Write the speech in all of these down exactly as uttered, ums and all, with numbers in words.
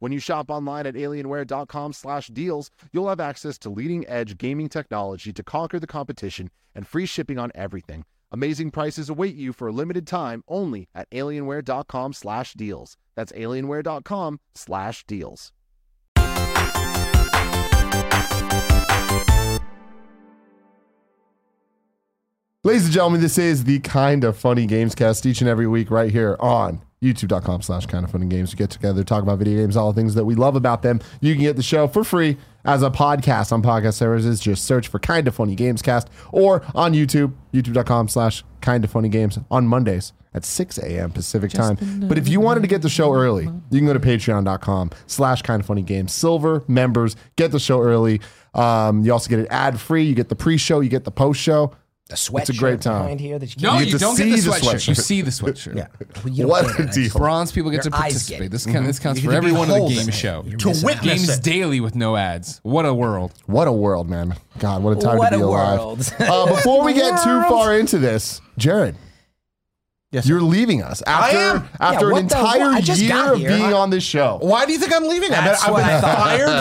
When you shop online at alienware dot com slash deals, you'll have access to leading-edge gaming technology to conquer the competition and free shipping on everything. Amazing prices await you for a limited time only at alienware dot com slash deals. That's alienware dot com slash deals. Ladies and gentlemen, this is the Kinda Funny Gamescast each and every week right here on YouTube dot com slash Kinda Funny Games. We get together, talk about video games, all the things that we love about them. You can get the show for free as a podcast on podcast services. Just search for Kinda Funny Gamescast, or on YouTube, YouTube dot com slash Kinda Funny Games on Mondays at six a.m. Pacific time. But if you wanted to get the show early, you can go to patreon dot com slash Kinda Funny Games. Silver members get the show early. Um, you also get it ad free. You get the pre-show. You get the post-show. The sweatshirt. It's a great time. Here that you no, you, you don't get the sweatshirt. the sweatshirt. You see the sweatshirt. Yeah. Well, what a deal. Bronze people get Your to participate. Get this, mm-hmm. kind of, this counts for every one of the game show. To witness Games it. Daily with no ads. What a world. What a world, man. God, what a time what to be alive. Uh, before we get too far into this, Jared, yes, you're leaving us after after yeah, an entire the, year of being I, on this show. Why do you think I'm leaving? That's I've been, I've been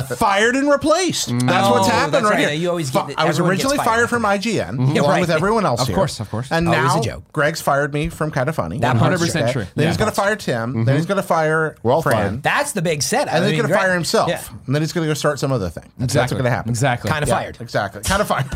fired, fired, and replaced. No, that's what's happened that's right, right here. You always get, I was originally fired. fired from I G N, mm-hmm. yeah, along right. with everyone else. Of here. course, of course. And always now a joke. Greg's fired me from Kinda Funny. That one hundred percent true. Then yeah. he's going to fire Tim. Mm-hmm. Then he's going to fire well Fran. That's the big set. And then he's going to fire himself. And then he's going to go start some other thing. That's what's going to happen. Exactly. Kinda fired. Exactly. Kinda fired.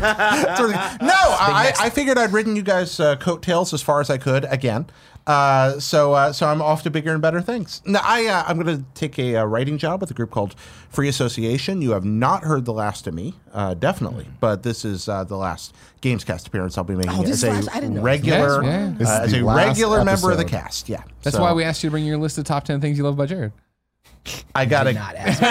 No, I figured I'd ridden you guys coattails as far as I could again. Uh, so uh, so I'm off to bigger and better things. Now, I, uh, I'm going to take a, a writing job with a group called Free Association. You have not heard the last of me, uh, definitely, but this is uh, the last Gamescast appearance I'll be making oh, as a last, regular, yes, yeah. uh, as a regular member of the cast. Yeah, that's so. why we asked you to bring your list of top ten things you love by Jared. I got to not ask.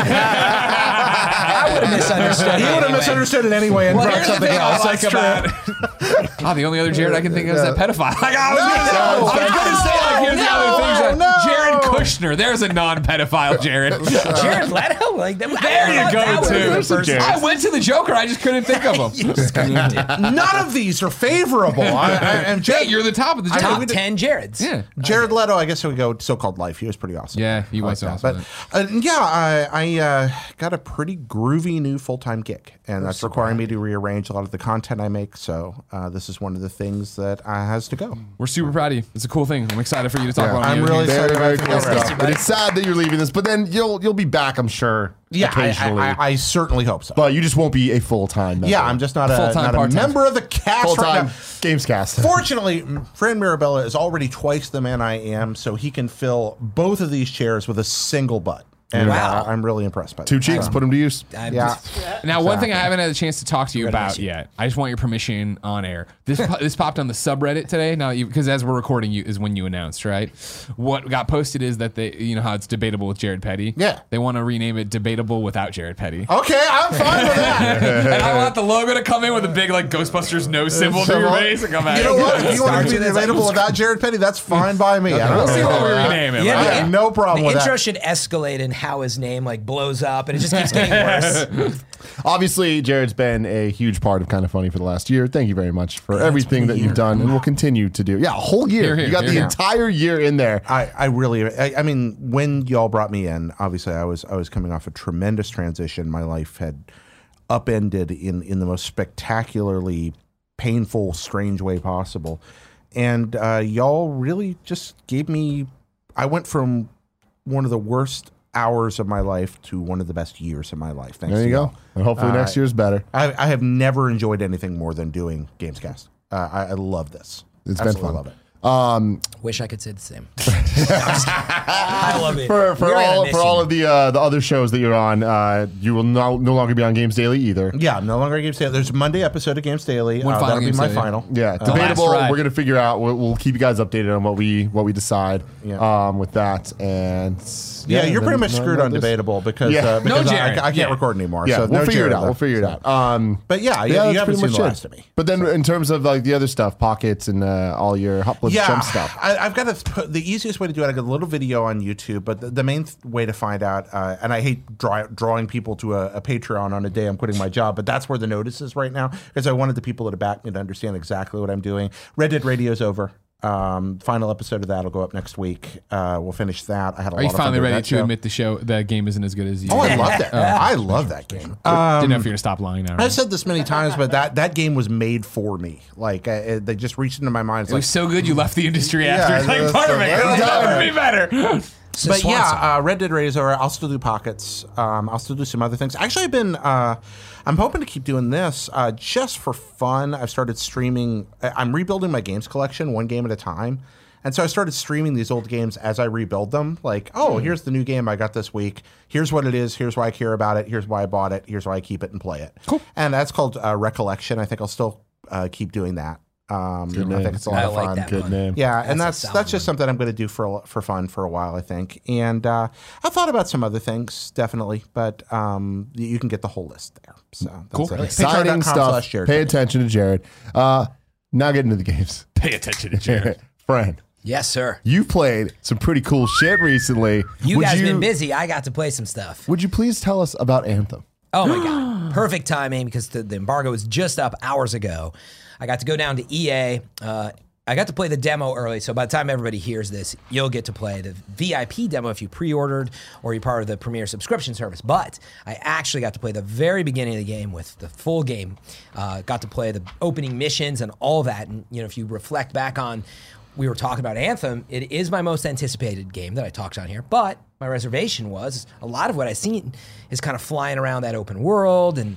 I would have misunderstood. He would have anyway. misunderstood it anyway and well, brought something else. Like about. oh, the only other Jared I can think of is that pedophile. Like, I was no, going to no, no, say, like, here's no, the other things. Like, no. Jared Kushner. There's a non-pedophile Jared. Jared Leto? Like, that, there you go, too. Was, I went to the Joker. I just couldn't think of them. None of these are favorable. I, I, and Jared, hey, you're the top of the top ten Jareds. Yeah. Jared Leto, I guess we go so-called life. He was pretty awesome. Yeah, he was awesome. Uh, yeah, I, I uh, got a pretty groovy new full-time gig, and that's so requiring proud. me to rearrange a lot of the content I make, so uh, this is one of the things that uh, has to go. We're super proud of you. It's a cool thing. I'm excited for you to talk yeah, about I'm it. I'm really excited about cool stuff. But it's sad that you're leaving this, but then you'll you'll be back, I'm sure. Yeah, I, I, I certainly hope so. But you just won't be a full-time member. Yeah, I'm just not a, not a member of the cast full-time right Gamescast. Fortunately, Fran Mirabella is already twice the man I am, so he can fill both of these chairs with a single butt. And wow. uh, I'm really impressed by that. Two cheeks, so. put them to use. I'm yeah. Just, yeah. Now, one exactly. thing I haven't had a chance to talk to you about yet. I just want your permission on air. This po- this popped on the subreddit today. Now, because as we're recording, you is when you announced, right? What got posted is that they, you know, how it's debatable with Jared Petty. Yeah. They want to rename it debatable without Jared Petty. Okay, I'm fine with that. And I want the logo to come in with a big like Ghostbusters no symbol to your face and come out. You know what? If you want to be debatable without Jared Petty? That's fine by me. I don't we'll know. See if we rename it. Yeah, right? yeah, no problem. The with intro that. should escalate in how his name like blows up and it just keeps getting worse. Obviously, Jared's been a huge part of Kinda Funny for the last year. Thank you very much for That's everything that you've done and will continue to do. Yeah, a whole year. Here, here, you got here, the here. entire year in there. I, I really, I, I mean, when y'all brought me in, obviously I was I was coming off a tremendous transition. My life had upended in, in the most spectacularly painful, strange way possible. And uh, y'all really just gave me, I went from one of the worst hours of my life to one of the best years of my life. Thanks there you to go. And hopefully uh, next year's better. I, I have never enjoyed anything more than doing Gamescast. Uh, I, I love this. It's Absolutely been fun. Love it. Um, Wish I could say the same. I love it. For, for all for all of the uh, the other shows that you're on, uh, you will no, no longer be on Games Daily either. Yeah, I'm no longer on Games Daily. There's a Monday episode of Games Daily. Uh, that'll be my final. Yeah, debatable. We're gonna figure out. We'll, we'll keep you guys updated on what we what we decide. Yeah. Um, with that and yeah, yeah you're pretty much screwed on debatable because yeah. uh, because no I, I can't yeah. record anymore. Yeah, so we'll no figure Jared it out. Though. We'll figure it out. Um, but yeah, yeah, yeah you haven't seen the last of me. But then in terms of like the other stuff, pockets and all your hot. Yeah, stuff. I, I've got to put, the easiest way to do it, I got a little video on YouTube, but the, the main th way to find out, uh, and I hate draw, drawing people to a, a Patreon on a day I'm quitting my job, but that's where the notice is right now, because I wanted the people that are back me to understand exactly what I'm doing. Red Dead Radio's over. Um, final episode of that will go up next week. Uh, we'll finish that. I had a Are lot you of finally ready to show. admit the show the game isn't as good as you? Oh, I love that. Oh. I love that game. Um, Didn't know if you were gonna stop lying now. Right? I've said this many times, but that that game was made for me. Like I, they just reached into my mind. It's it like, was so good you left the industry yeah, after playing part so of it. That would be better. So but yeah, uh, Red Dead Razor, I'll still do pockets. Um, I'll still do some other things. Actually, I've been, uh, I'm hoping to keep doing this uh, just for fun. I've started streaming. I'm rebuilding my games collection one game at a time. And so I started streaming these old games as I rebuild them. Like, oh, here's the new game I got this week. Here's what it is. Here's why I care about it. Here's why I bought it. Here's why I keep it and play it. Cool. And that's called uh, Recollection. I think I'll still uh, keep doing that. Um, Good name. I think it's a lot I of like fun. That Good one. Name. Yeah, that's and that's that's just one. something I'm going to do for for fun for a while, I think. And uh, I thought about some other things, definitely, but um, you can get the whole list there. So cool, that's exciting stuff. Pay attention to Jared. Uh, now get into the games. Pay attention to Jared, friend. Yes, sir. You played some pretty cool shit recently. You would guys you, been busy. I got to play some stuff. Would you please tell us about Anthem? Oh my god, perfect timing because the, the embargo was just up hours ago. I got to go down to E A. Uh, I got to play the demo early, so by the time everybody hears this, you'll get to play the V I P demo if you pre-ordered or you're part of the Premier subscription service. But I actually got to play the very beginning of the game with the full game. Uh, got to play the opening missions and all that. And you know, if you reflect back on, we were talking about Anthem. It is my most anticipated game that I talked on here, but my reservation was a lot of what I've seen is kind of flying around that open world, and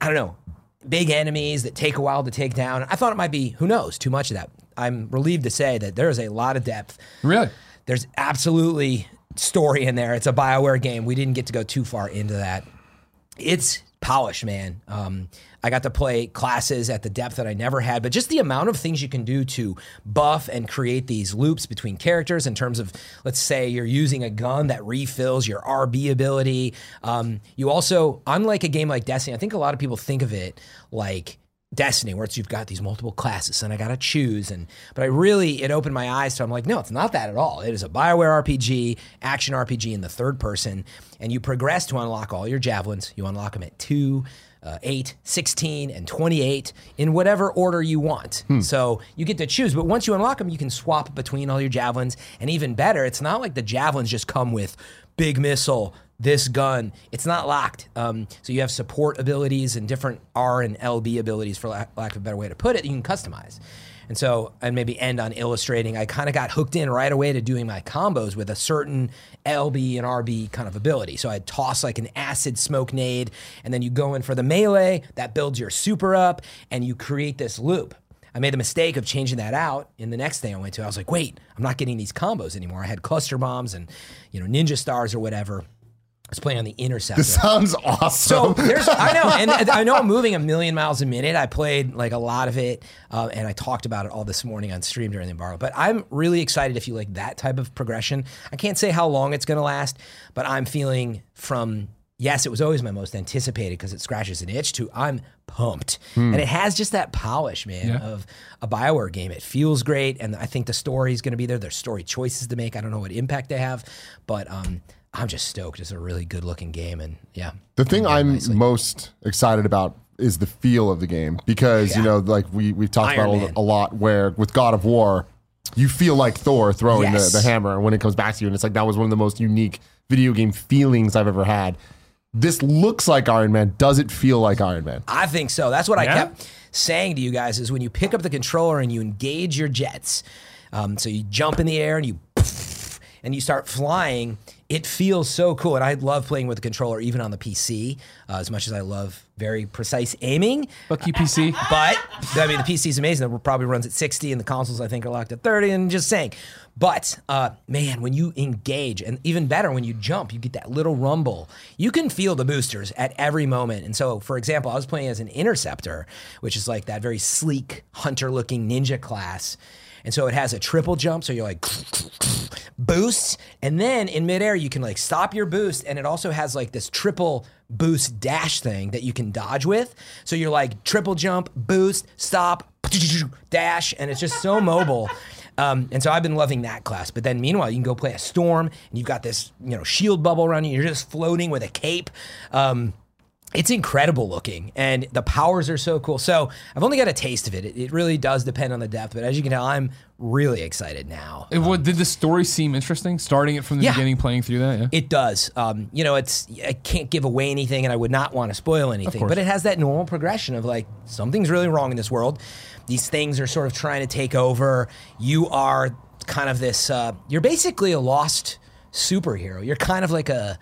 I don't know. Big enemies that take a while to take down. I thought it might be, who knows, too much of that. I'm relieved to say that there is a lot of depth. Really? There's absolutely story in there. It's a BioWare game. We didn't get to go too far into that. It's polished, man. Um, I got to play classes at the depth that I never had, but just the amount of things you can do to buff and create these loops between characters in terms of, let's say you're using a gun that refills your R B ability. Um, you also, unlike a game like Destiny, I think a lot of people think of it like Destiny, where it's you've got these multiple classes and I gotta choose, and but I really, it opened my eyes to, I'm like, no, it's not that at all. It is a BioWare R P G, action R P G in the third person, and you progress to unlock all your javelins. You unlock them at two, uh, eight, sixteen, and twenty-eight in whatever order you want. Hmm. So you get to choose, but once you unlock them, you can swap between all your javelins, and even better, it's not like the javelins just come with big missile, this gun, it's not locked. Um, so you have support abilities and different R and L B abilities, for lack of a better way to put it, that you can customize. And so, and maybe end on illustrating, I kind of got hooked in right away to doing my combos with a certain L B and R B kind of ability. So I'd toss like an acid smoke nade, and then you go in for the melee, that builds your super up, and you create this loop. I made the mistake of changing that out in the next thing I went to. I was like, wait, I'm not getting these combos anymore. I had cluster bombs and, you know, ninja stars or whatever. I was playing on the Interceptor. This sounds awesome. So there's, I know, and I know I'm moving a million miles a minute. I played like a lot of it, uh, and I talked about it all this morning on stream during the embargo. But I'm really excited if you like that type of progression. I can't say how long it's going to last, but I'm feeling from, yes, it was always my most anticipated because it scratches an itch, to I'm pumped. Hmm. And it has just that polish, man, yeah. of a BioWare game. It feels great, and I think the story is going to be there. There's story choices to make. I don't know what impact they have, but... Um, I'm just stoked. It's a really good-looking game, and yeah. The thing I'm nicely. most excited about is the feel of the game, because, yeah. you know, like we, we've talked Iron about Man. a lot, where with God of War, you feel like Thor throwing yes. the, the hammer, and when it comes back to you, and it's like, that was one of the most unique video game feelings I've ever had. This looks like Iron Man. Does it feel like Iron Man? I think so. That's what yeah. I kept saying to you guys, is when you pick up the controller and you engage your jets, um, so you jump in the air and you, and you start flying, it feels so cool. And I love playing with the controller, even on the P C, uh, as much as I love very precise aiming. Fuck you, P C. But, I mean, the P C is amazing. It probably runs at sixty, and the consoles, I think, are locked at thirty, and just saying. But, uh, man, when you engage, and even better, when you jump, you get that little rumble. You can feel the boosters at every moment. And so, for example, I was playing as an Interceptor, which is like that very sleek, hunter-looking ninja class. And so it has a triple jump, so you're like, boost, and then in midair, you can like stop your boost, and it also has like this triple boost dash thing that you can dodge with. So you're like, triple jump, boost, stop, dash, and it's just so mobile. Um, and so I've been loving that class. But then meanwhile, you can go play a Storm, and you've got this, you know, shield bubble around you, you're just floating with a cape. Um, It's incredible looking, and the powers are so cool. So I've only got a taste of it. It, it really does depend on the depth, but as you can tell, I'm really excited now. It, um, what, did the story seem interesting? Starting it from the yeah, beginning, playing through that? Yeah. It does. Um, you know, it's I can't give away anything, and I would not want to spoil anything, but it has that normal progression of like, something's really wrong in this world. These things are sort of trying to take over. You are kind of this, uh, you're basically a lost superhero. You're kind of like a...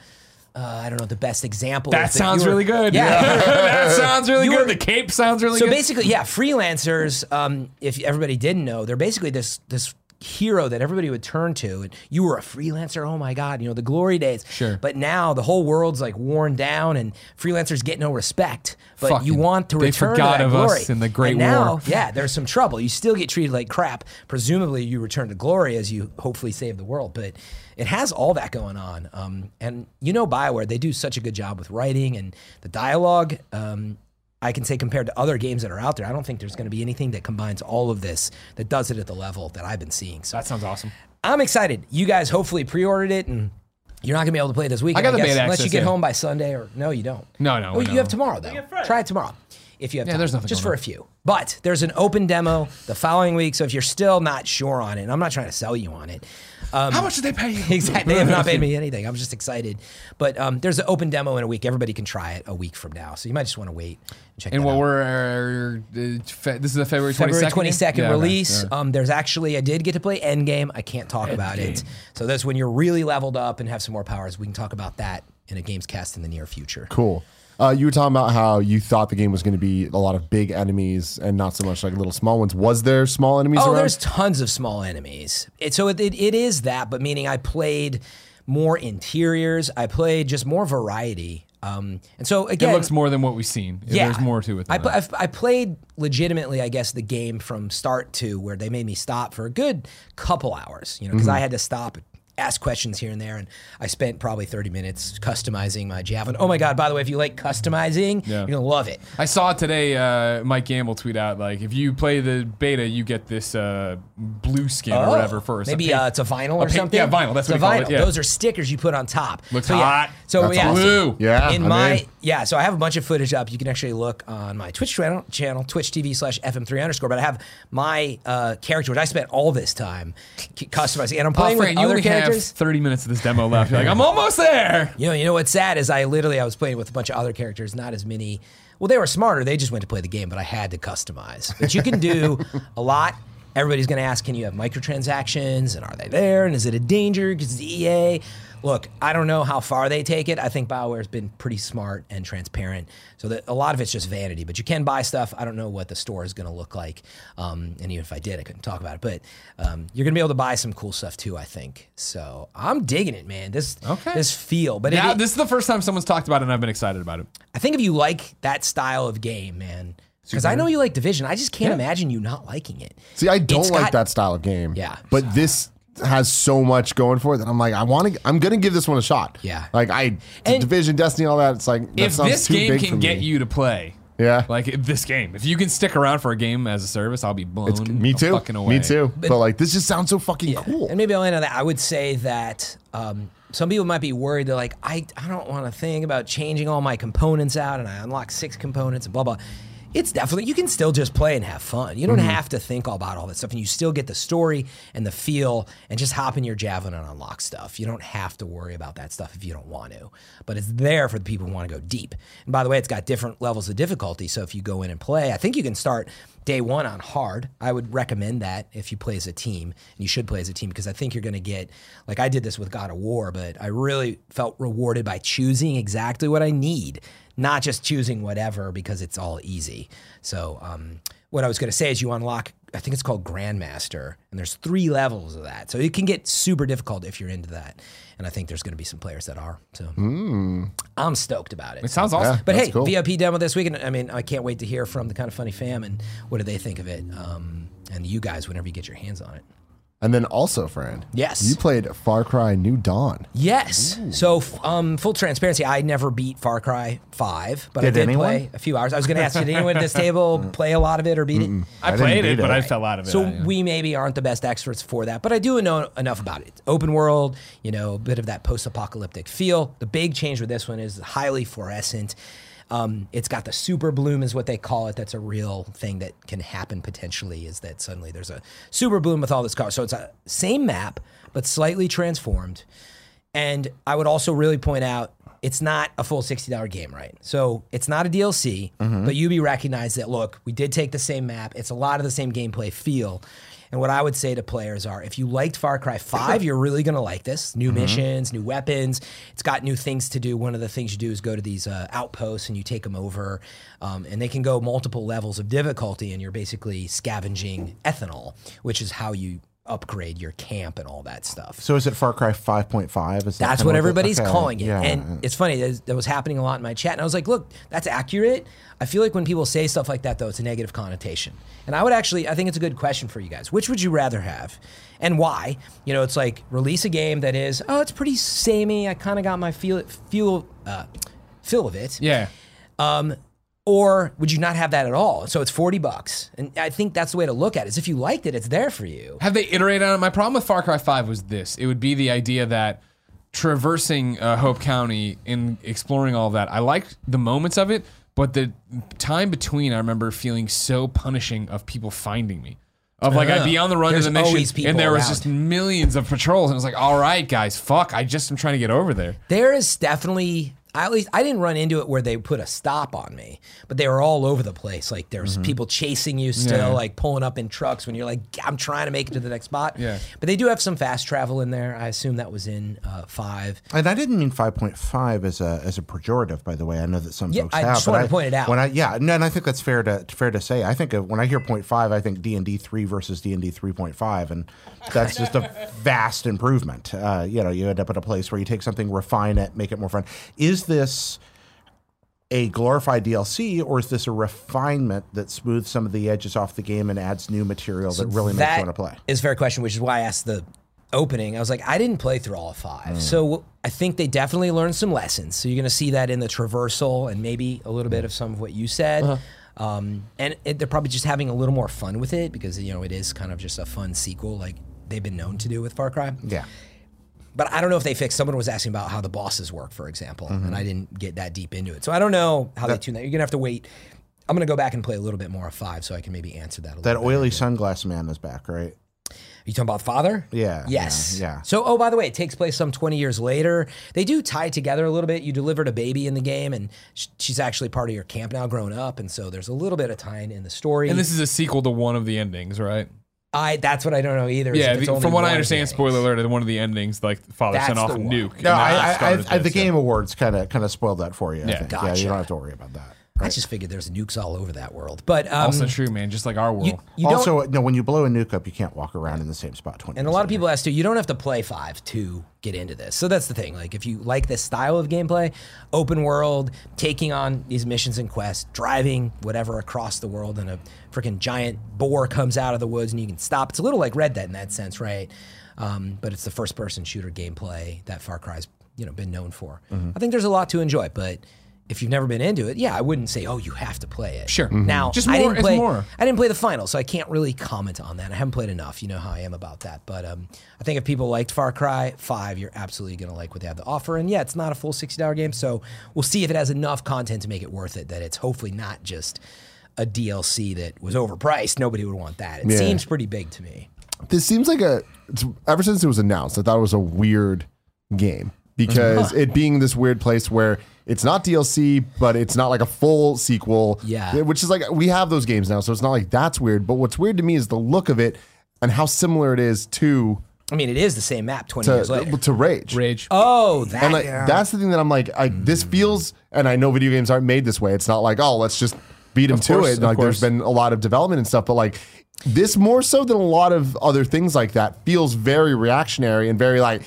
Uh, I don't know the best example. That, that sounds were, really good. Yeah, that sounds really you good. Were, the cape sounds really so good. So basically, yeah, freelancers. Um, if everybody didn't know, they're basically this this hero that everybody would turn to. And you were a freelancer. Oh my God, you know the glory days. Sure. But now the whole world's like worn down, and freelancers get no respect. But Fucking, you want to return to that of glory. Us in the Great and now, War. Yeah, there's some trouble. You still get treated like crap. Presumably, you return to glory as you hopefully save the world, but. It has all that going on. Um, and you know BioWare, they do such a good job with writing and the dialogue. Um, I can say compared to other games that are out there, I don't think there's going to be anything that combines all of this that does it at the level that I've been seeing. So that sounds awesome. I'm excited. You guys hopefully pre-ordered it, and you're not going to be able to play this weekend, I got the I guess, beta unless access, you get yeah. home by Sunday. Or no, you don't. No, no. Well, you no. have tomorrow, though. Try it tomorrow. If you have yeah, time, there's nothing just for on. a few. But there's an open demo the following week, so if you're still not sure on it, and I'm not trying to sell you on it. Um, How much did they pay you? Exactly, they have not paid me anything. I'm just excited. But um, there's an open demo in a week. Everybody can try it a week from now, so you might just want to wait and check and that out. And what we're, uh, fe this is a February twenty-second yeah, release. Yeah. Um, there's actually, I did get to play Endgame. I can't talk Endgame. about it. So that's when you're really leveled up and have some more powers. We can talk about that in a Gamescast in the near future. Cool. Uh, you were talking about how you thought the game was going to be a lot of big enemies and not so much like little small ones. Was there small enemies oh, around? Oh, there's tons of small enemies. It, so it, it, it is that, but meaning I played more interiors. I played just more variety. Um, and so again, it looks more than what we've seen. Yeah, there's more to it. Than I, that. I've, I played legitimately, I guess, the game from start to where they made me stop for a good couple hours. You know, because mm-hmm. I had to stop. Ask questions here and there, and I spent probably thirty minutes customizing my javelin. Oh my God, by the way, if you like customizing, yeah. you're gonna love it. I saw today uh, Mike Gamble tweet out, like, if you play the beta, you get this uh, blue skin oh, or whatever first. Maybe a uh, it's a vinyl or a something? Yeah, vinyl, that's it's what we call it. Yeah. Those are stickers you put on top. Looks so, yeah. hot. So, that's yeah, blue. Yeah, in I my, mean. yeah, so I have a bunch of footage up. You can actually look on my Twitch channel, channel twitch dot t v slash f m three underscore, but I have my uh, character, which I spent all this time customizing, and I'm playing oh, with other characters. thirty minutes of this demo left. You're like, I'm almost there. You know, you know what's sad is I literally I was playing with a bunch of other characters, not as many. Well, they were smarter. They just went to play the game, but I had to customize. But you can do a lot. Everybody's going to ask, can you have microtransactions, and are they there, and is it a danger because it's E A? Look, I don't know how far they take it. I think BioWare's been pretty smart and transparent. So that a lot of it's just vanity, but you can buy stuff. I don't know what the store is going to look like. Um, and even if I did, I couldn't talk about it. But um, you're going to be able to buy some cool stuff too, I think. So I'm digging it, man. This okay. this feel. But now, it, this is the first time someone's talked about it, and I've been excited about it. I think if you like that style of game, man, because I know you like Division. I just can't yeah. imagine you not liking it. See, I don't it's like got, that style of game. Yeah. But so. this... has so much going for it that I'm like, I want to. I'm gonna give this one a shot. Yeah, like I and Division, Destiny, all that. It's like that if this too game big can get me. you to play, yeah, like if this game, if you can stick around for a game as a service, I'll be blown. It's, me too. Fucking away. Me too. But, but like this just sounds so fucking yeah. cool. And maybe I'll end on that. I would say that um, some people might be worried. They're like, I I don't want to think about changing all my components out, and I unlock six components and blah blah. it's definitely, you can still just play and have fun. You don't mm-hmm. have to think about all that stuff, and you still get the story and the feel, and just hop in your javelin and unlock stuff. You don't have to worry about that stuff if you don't want to, but it's there for the people who want to go deep. And by the way, it's got different levels of difficulty, so if you go in and play, I think you can start day one on hard. I would recommend that if you play as a team, and you should play as a team, because I think you're going to get, like I did this with God of War, but I really felt rewarded by choosing exactly what I need, not just choosing whatever because it's all easy. So um, what I was going to say is you unlock, I think it's called Grandmaster, and there's three levels of that. So it can get super difficult if you're into that. And I think there's going to be some players that are. So mm. I'm stoked about it. It sounds awesome. Yeah, but hey, cool. V I P demo this week. And I mean, I can't wait to hear from the Kinda Funny fam and what do they think of it. Um, and you guys, whenever you get your hands on it. And then also, friend, yes, you played Far Cry New Dawn. Yes. Ooh. So, um, full transparency, I never beat Far Cry five, but did I did anyone? play a few hours. I was going to ask you, did anyone at this table play a lot of it or beat Mm-mm. it? I, I played it, it, but I fell out of it. So yeah. we maybe aren't the best experts for that, but I do know enough about it. Open world, you know, a bit of that post-apocalyptic feel. The big change with this one is highly fluorescent. Um, it's got the super bloom is what they call it. That's a real thing that can happen potentially, is that suddenly there's a super bloom with all this color. So it's a same map, but slightly transformed. And I would also really point out, it's not a full sixty dollar game, right? So it's not a D L C, mm-hmm. but Ubi recognized that, look, we did take the same map. It's a lot of the same gameplay feel. And what I would say to players are, if you liked Far Cry five, you're really going to like this. New mm-hmm. missions, new weapons. It's got new things to do. One of the things you do is go to these uh, outposts and you take them over. Um, and they can go multiple levels of difficulty, and you're basically scavenging ethanol, which is how you upgrade your camp and all that stuff. So is it Far Cry five point five? Is that that's what everybody's okay. calling it. Yeah. And it's funny, that was happening a lot in my chat. And I was like, look, that's accurate. I feel like when people say stuff like that, though, it's a negative connotation. And I would actually, I think it's a good question for you guys. Which would you rather have and why? You know, it's like release a game that is, oh, it's pretty samey. I kind of got my feel, feel, uh, feel of it. Yeah. Um, Or would you not have that at all? So it's forty bucks. And I think that's the way to look at it, is if you liked it, it's there for you. Have they iterated on it? My problem with Far Cry five was this. It would be the idea that traversing uh, Hope County and exploring all that, I liked the moments of it, but the time between I remember feeling so punishing of people finding me. Of like, uh, I'd be on the run to the mission, and there was around. just millions of patrols. And I was like, all right, guys, fuck, I just am trying to get over there. There is definitely... I, at least I didn't run into it where they put a stop on me, but they were all over the place. Like there's mm-hmm. people chasing you still, yeah. like pulling up in trucks when you're like, I'm trying to make it to the next spot. Yeah. But they do have some fast travel in there. I assume that was in uh, five. And I didn't mean five point five as a as a pejorative, by the way. I know that some yeah, folks I have. I just wanted to point it out. When I, yeah, no, and I think that's fair to fair to say. I think of, when I hear point five, I think D and D three versus D and D three point five, and that's just a vast improvement. Uh, you know, you end up at a place where you take something, refine it, make it more fun. Is Is this a glorified D L C, or is this a refinement that smooths some of the edges off the game and adds new material so that really that makes you want to play? Is a fair question, which is why I asked the opening. I was like, I didn't play through all five. Mm. So I think they definitely learned some lessons. So you're going to see that in the traversal and maybe a little bit of some of what you said. Uh-huh. Um, and it, they're probably just having a little more fun with it because, you know, it is kind of just a fun sequel like they've been known to do with Far Cry. Yeah. But I don't know if they fixed, someone was asking about how the bosses work, for example, mm-hmm. and I didn't get that deep into it. So I don't know how that, they tune that. You're going to have to wait. I'm going to go back and play a little bit more of five so I can maybe answer that a little bit. That oily sunglass man is back, right? Are you talking about Father? Yeah. Yes. Yeah, yeah. So, oh, by the way, it takes place some twenty years later. They do tie together a little bit. You delivered a baby in the game, and she's actually part of your camp now, grown up. And so there's a little bit of tie-in in the story. And this is a sequel to one of the endings, right? I That's what I don't know either. Yeah, the, from what I understand, spoiler alert, one of the endings, like Father sent off a nuke. No, I, I, I, this, the so. Game awards kind of kind of spoiled that for you. Yeah, I think. Gotcha. Yeah, you don't have to worry about that. Right? I just figured there's nukes all over that world, but um, also true, man. Just like our world. You, you also, no, when you blow a nuke up, you can't walk around in the same spot twenty. And a lot of people ask too. You don't have to play five to get into this. So that's the thing. Like if you like this style of gameplay, open world, taking on these missions and quests, driving whatever across the world, and a freaking giant boar comes out of the woods and you can stop. It's a little like Red Dead in that sense, right? Um, but it's the first person shooter gameplay that Far Cry's, you know, been known for. Mm-hmm. I think there's a lot to enjoy, but if you've never been into it, yeah, I wouldn't say, oh, you have to play it. Sure. Mm-hmm. Now, just more, I, didn't play, it's more. I didn't play the final, so I can't really comment on that. I haven't played enough. You know how I am about that. But um, I think if people liked Far Cry five, you're absolutely going to like what they have to offer. And yeah, it's not a full sixty dollar game, so we'll see if it has enough content to make it worth it, that it's hopefully not just a D L C that was overpriced. Nobody would want that. It yeah. seems pretty big to me. This seems like a, it's, ever since it was announced, I thought it was a weird game because it being this weird place where it's not D L C, but it's not like a full sequel, yeah. which is like, we have those games now, so it's not like that's weird. But what's weird to me is the look of it and how similar it is to... I mean, it is the same map twenty to, years later. To Rage. Rage. Oh, that. And like, yeah. that's the thing that I'm like, I, this feels, and I know video games aren't made this way. It's not like, oh, let's just beat them of to course, it. Like, course. There's been a lot of development and stuff, but like, this more so than a lot of other things like that feels very reactionary and very like,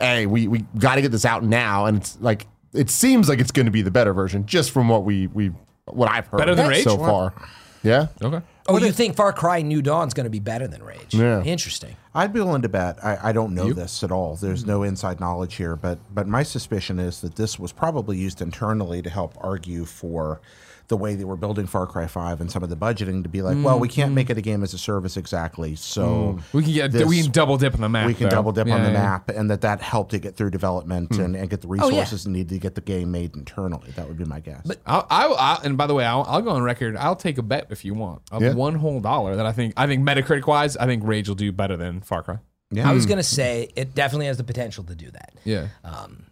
hey, we, we got to get this out now. And it's like, it seems like it's going to be the better version just from what we, we what I've heard better than Rage? So far. Yeah. Okay. Oh, what you is, think Far Cry New Dawn is going to be better than Rage? Yeah. Interesting. I'd be willing to bet. I, I don't know you? this at all. There's mm-hmm. no inside knowledge here, but but my suspicion is that this was probably used internally to help argue for the way they were building Far Cry five and some of the budgeting to be like, mm-hmm. well, we can't make it a game as a service exactly, so mm. we can get this, we can double dip on the map. We can though. double dip yeah, on the yeah. map, and that that helped it get through development mm. and, and get the resources oh, yeah. needed to get the game made internally. That would be my guess. But I'll, I'll, I'll and by the way, I'll, I'll go on record. I'll take a bet if you want. I'll yeah. one whole dollar that I think I think Metacritic wise, I think Rage will do better than Far Cry. Yeah. I was gonna say it definitely has the potential to do that. Yeah. Um,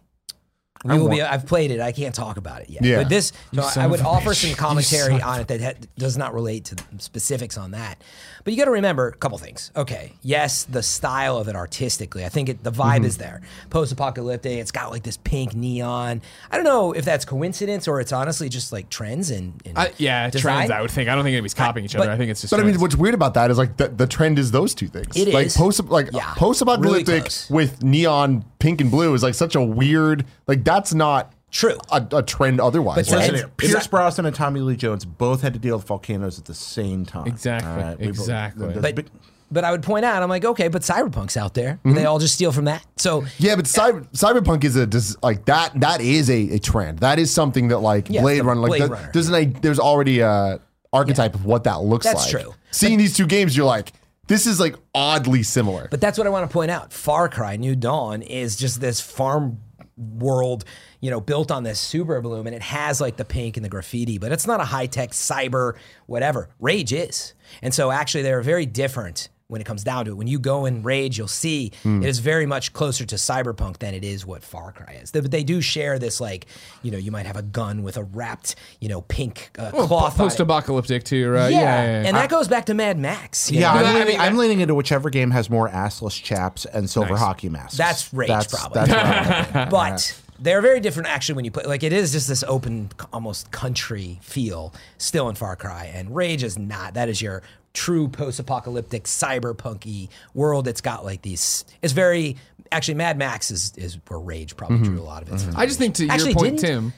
we will be. I've played it. I can't talk about it yet. Yeah. But this, so I would offer some commentary on it that ha- does not relate to specifics on that. But you got to remember a couple things. Okay, yes, the style of it artistically, I think it, the vibe mm-hmm. is there. Post-apocalyptic. It's got like this pink neon. I don't know if that's coincidence or it's honestly just like trends and uh, yeah, design. Trends. I would think. I don't think anybody's copying I, each other. But, I think it's just. But trends. I mean, what's weird about that is like the, the trend is those two things. It like, is post like yeah, post-apocalyptic really with neon pink and blue is like such a weird like. That's not true. A, a trend otherwise. But right? it, Pierce that, Brosnan and Tommy Lee Jones both had to deal with volcanoes at the same time. Exactly. Right, exactly. Both, but, big, but I would point out, I'm like, okay, but Cyberpunk's out there. Mm-hmm. They all just steal from that. So yeah, but cyber, Cyberpunk is a like that. That is a, a trend. That is something that like yeah, Blade Runner. Like Blade the, Runner. There's an there's already a archetype yeah. of what that looks that's like. That's true. Seeing but, these two games, you're like. This is like oddly similar. But that's what I want to point out. Far Cry New Dawn is just this farm world, you know, built on this super bloom, and it has like the pink and the graffiti, but it's not a high-tech cyber whatever. Rage is. And so actually they're very different when it comes down to it. When you go in Rage, you'll see mm. it is very much closer to Cyberpunk than it is what Far Cry is. They, but they do share this, like, you know, you might have a gun with a wrapped, you know, pink uh, well, cloth on it. Post-apocalyptic too, right? Yeah, yeah, yeah, yeah. and I, that goes back to Mad Max. Yeah, I'm, I mean, I'm leaning into whichever game has more assless chaps and silver nice. hockey masks. That's Rage, that's, probably. That's probably. But... they're very different, actually, when you play. Like, it is just this open, almost country feel still in Far Cry, and Rage is not. That is your true post-apocalyptic, cyberpunk-y world. It's got, like, these... It's very... Actually, Mad Max is, is where Rage probably mm-hmm. drew a lot of it. Mm-hmm. I just think, to actually, your point, Tim...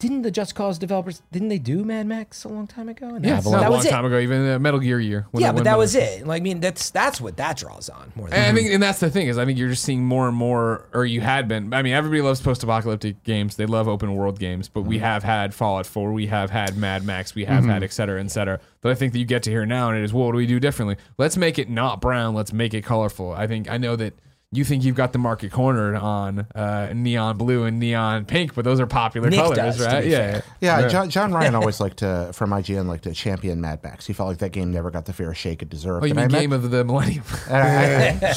Didn't the Just Cause developers, didn't they do Mad Max a long time ago? And yeah, a long, long time ago, even uh, Metal Gear year. When yeah, but that was it. Like, I mean, that's that's what that draws on more than and, I think, and that's the thing is I think you're just seeing more and more, or you had been. I mean, everybody loves post-apocalyptic games. They love open world games, but mm-hmm. we have had Fallout four. We have had Mad Max. We have mm-hmm. had et cetera, et cetera. But I think that you get to here now, and it is, well, what do we do differently? Let's make it not brown. Let's make it colorful. I think, I know that you think you've got the market cornered on uh, neon blue and neon pink, but those are popular Nick colors, does, right? Yeah, yeah. yeah John, John Ryan always liked to, from I G N, liked to champion Mad Max. He felt like that game never got the fair shake it deserved. Oh, you mean game met, of the millennium? And, I, and I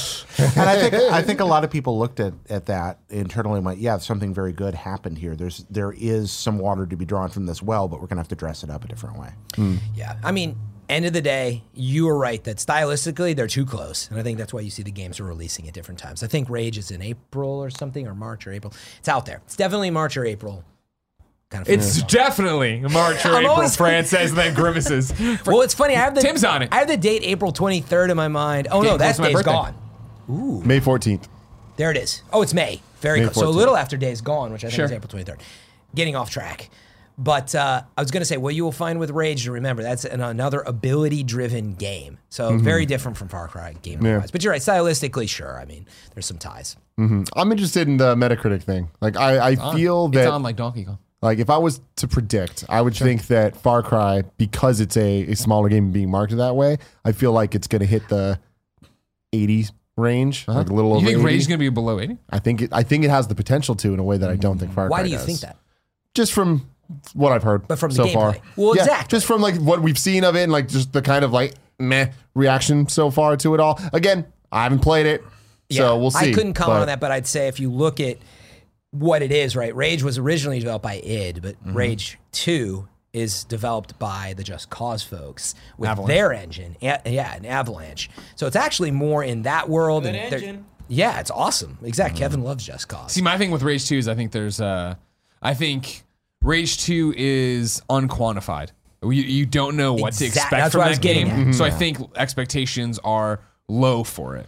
think I think a lot of people looked at, at that internally and went, "Yeah, something very good happened here. There's there is some water to be drawn from this well, but we're gonna have to dress it up a different way." Mm. Yeah, I mean. End of the day, you were right that stylistically they're too close, and I think that's why you see the games are releasing at different times. I think Rage is in April or something, or March or April. It's out there. It's definitely March or April. Kind of it's definitely March or April. Fran says and then grimaces. Well, it's funny. I have the Tim's on it. I have the date April twenty-third in my mind. Oh no, that day's gone. Ooh, May fourteenth. There it is. Oh, it's May. Very close. So a little after day's gone, which I think sure. is April twenty-third. Getting off track. But uh, I was going to say, what you will find with Rage, to remember, that's an, another ability-driven game. So mm-hmm. very different from Far Cry game-wise. Yeah. But you're right, stylistically, sure. I mean, there's some ties. Mm-hmm. I'm interested in the Metacritic thing. Like, I, I feel that... It's on like Donkey Kong. Like, if I was to predict, I would sure. think that Far Cry, because it's a, a smaller game being marketed that way, I feel like it's going to hit the eighties range. Uh-huh. Like a little you over think eighty. Rage is going to be below eighty? I think, it, I think it has the potential to in a way that I don't think Far Why Cry does. Why do you does. think that? Just from... what I've heard but from so far. Well, yeah, exactly. Just from like what we've seen of it and like just the kind of like meh reaction so far to it all. Again, I haven't played it, yeah. so we'll see. I couldn't comment but, on that, but I'd say if you look at what it is, right? Rage was originally developed by id, but mm-hmm. Rage two is developed by the Just Cause folks with Avalanche. Their engine. Yeah, an Avalanche. So it's actually more in that world. Good and engine. Yeah, it's awesome. Exactly. Mm. Kevin loves Just Cause. See, my thing with Rage two is I think there's, uh, I think Rage two is unquantified. You, you don't know what exactly. to expect That's from what that I was game. Mm-hmm. So yeah. I think expectations are low for it.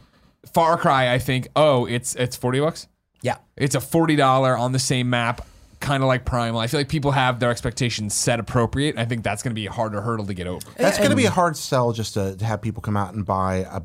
Far Cry, I think, oh, it's it's forty bucks? Yeah. It's a forty dollars on the same map. Kind of like Primal. I feel like people have their expectations set appropriate. I think that's going to be a harder hurdle to get over. That's going to be a hard sell just to, to have people come out and buy a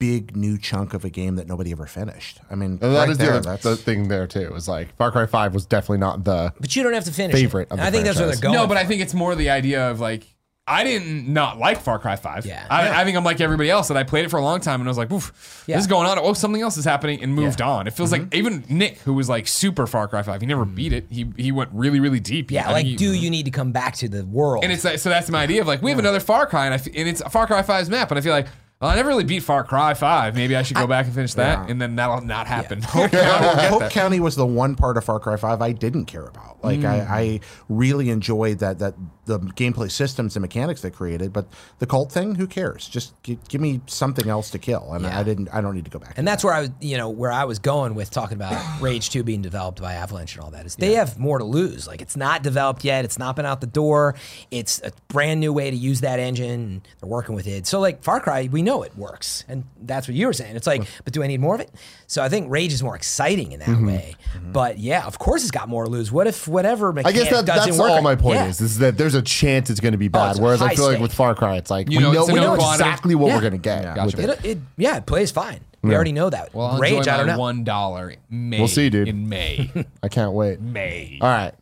big new chunk of a game that nobody ever finished. I mean, that right is there, the, that's the thing there too. Is like Far Cry five was definitely not the but you don't have to finish favorite. It. Of the I think franchise. That's where they're going. No, but I think it's more the idea of like I didn't not like Far Cry five. Yeah, I, yeah. I think I'm like everybody else that I played it for a long time and I was like, oof, yeah. this is going on. Oh, something else is happening and moved yeah. on. It feels mm-hmm. like even Nick, who was like super Far Cry five, he never mm-hmm. beat it. He he went really really deep. Yeah, I like he, do you need to come back to the world? And it's like, so that's my idea of like we have another Far Cry and I and it's Far Cry five's map and I feel like. Well, I never really beat Far Cry five. Maybe I should go I, back and finish that, yeah. and then that'll not happen. Yeah. Hope, County, Hope County was the one part of Far Cry five I didn't care about. Like mm. I, I really enjoyed that that the gameplay systems and mechanics they created, but the cult thing, who cares? Just g- give me something else to kill, and yeah. I didn't. I don't need to go back. And that's that. Where I was, you know, where I was going with talking about Rage two being developed by Avalanche and all that is they yeah. have more to lose. Like it's not developed yet. It's not been out the door. It's a brand new way to use that engine. They're working with it. So like Far Cry, we. know it works, and that's what you were saying. It's like, but do I need more of it? So I think Rage is more exciting in that mm-hmm. way. Mm-hmm. But yeah, of course it's got more to lose. What if whatever mechanic I guess that, doesn't that's work? All my point yeah. is, is that there's a chance it's going to be bad. Oh, whereas I feel stake. Like with Far Cry, it's like you we know, know, we know exactly what yeah. we're going to get. Yeah, gotcha. with it. It, it, yeah, it plays fine. We yeah. already know that. Well, I'll Rage, I don't know. One dollar. We'll see, dude. In May, I can't wait. May. All right,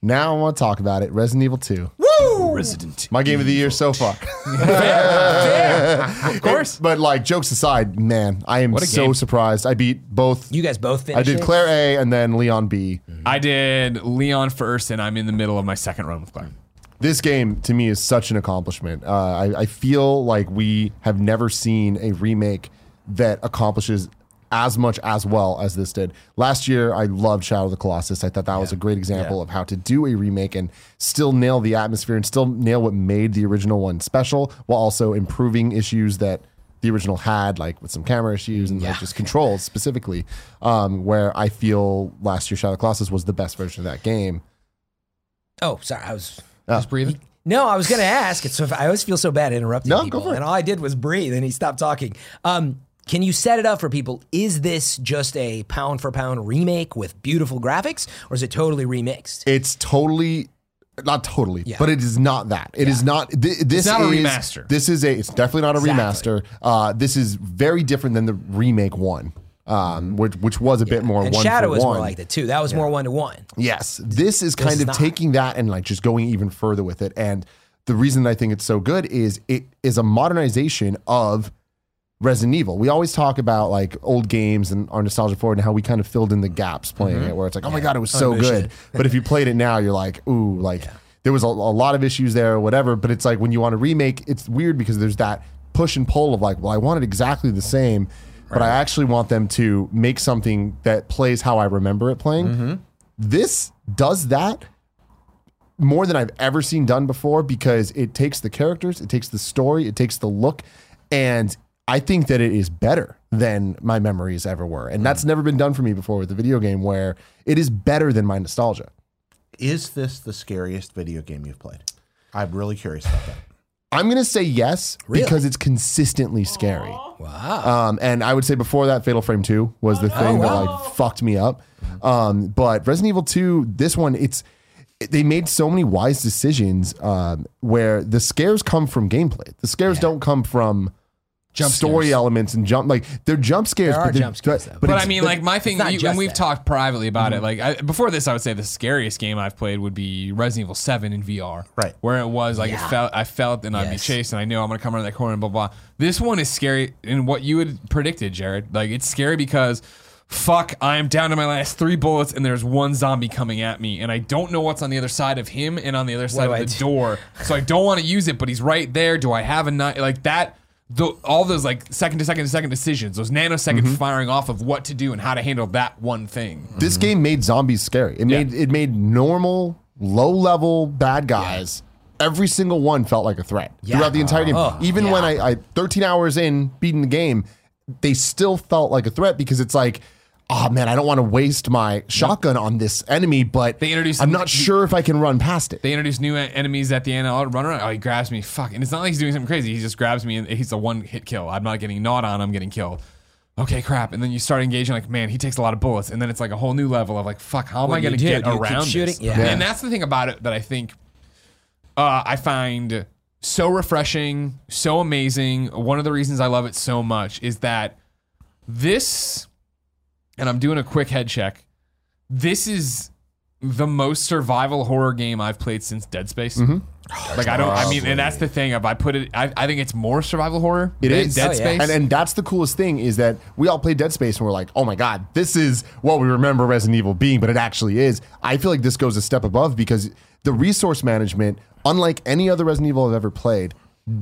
now I want to talk about it. Resident Evil two. Resident My game Evil. Of the year so far. Yeah. Of course. It, but like jokes aside, man, I am so game. Surprised. I beat both. You guys both finished I did Claire it? A and then Leon B. Mm-hmm. I did Leon first and I'm in the middle of my second run with Claire. This game to me is such an accomplishment. Uh, I, I feel like we have never seen a remake that accomplishes as much as well as this did. Last year, I loved Shadow of the Colossus. I thought that yeah. was a great example yeah. of how to do a remake and still nail the atmosphere and still nail what made the original one special while also improving issues that the original had, like with some camera issues and yeah. like just controls specifically, um, where I feel last year Shadow of the Colossus was the best version of that game. Oh, sorry. I was uh, just breathing. No, I was going to ask. It's, I always feel so bad interrupting no, people. Go for it. And all I did was breathe and he stopped talking. Um, Can you set it up for people? Is this just a pound for pound remake with beautiful graphics, or is it totally remixed? It's totally, not totally, yeah. but it is not that. It yeah. is not, th- this it's not is, a remaster. This is a, it's definitely not a exactly. remaster. Uh, this is very different than the remake one. Um, which, which was a yeah. bit more and one Shadow was one. More like that too. That was yeah. more one to one. Yes. This is kind this of is taking that and like just going even further with it. And the reason I think it's so good is it is a modernization of Resident Evil. We always talk about like old games and our nostalgia for it and how we kind of filled in the gaps playing mm-hmm. it where it's like, oh my God, it was so good. But if you played it now, you're like, ooh, like yeah. there was a, a lot of issues there or whatever. But it's like when you want to remake, it's weird because there's that push and pull of like, well, I want it exactly the same, but right. I actually want them to make something that plays how I remember it playing. Mm-hmm. This does that more than I've ever seen done before because it takes the characters, it takes the story, it takes the look, and I think that it is better than my memories ever were. And that's never been done for me before with a video game where it is better than my nostalgia. Is this the scariest video game you've played? I'm really curious about that. I'm going to say yes, really? Because it's consistently scary. Aww. Wow. Um, and I would say before that, Fatal Frame two was the oh, thing no. that like fucked me up. Um, but Resident Evil two, this one, it's they made so many wise decisions um, where the scares come from gameplay. The scares yeah. don't come from... Jump story scares. Elements and jump like they're jump scares. There are but jump scares, though. But, but I mean, like my thing, you, and we've that. Talked privately about mm-hmm. it. Like I, before this, I would say the scariest game I've played would be Resident Evil seven in V R, right? Where it was like yeah. it felt, I felt, and yes. I'd be chased, and I knew I'm gonna come around that corner, and blah blah. This one is scary in what you had predicted, Jared. Like it's scary because fuck, I'm down to my last three bullets and there's one zombie coming at me and I don't know what's on the other side of him and on the other side what of the do? door. So I don't want to use it, but he's right there. Do I have a knife? Like that, the, all those like second to second to second decisions, those nanosecond mm-hmm. firing off of what to do and how to handle that one thing. This mm-hmm. game made zombies scary. It yeah. made it made normal, low-level bad guys. Yeah. Every single one felt like a threat yeah. throughout the entire game. Oh, Even yeah. when I, I, thirteen hours in, beating the game, they still felt like a threat because it's like, oh man, I don't want to waste my shotgun on this enemy, but they introduced I'm not the, sure if I can run past it. They introduce new enemies at the end. I'll run around. Oh, he grabs me. Fuck. And it's not like he's doing something crazy. He just grabs me and he's a one-hit kill. I'm not getting gnawed on. I'm getting killed. Okay, crap. And then you start engaging like, man, he takes a lot of bullets. And then it's like a whole new level of like, fuck, how am well, I going to get around this? Yeah. Yeah. And that's the thing about it that I think... Uh, I find so refreshing, so amazing. One of the reasons I love it so much is that this, and I'm doing a quick head check, this is the most survival horror game I've played since Dead Space. Mm-hmm. Like that's I don't, awesome. I mean, and that's the thing. If I put it, I, I think it's more survival horror. It than is Dead oh, Space, yeah. and and that's the coolest thing is that we all played Dead Space and we're like, oh my god, this is what we remember Resident Evil being, but it actually is. I feel like this goes a step above because the resource management, unlike any other Resident Evil I've ever played,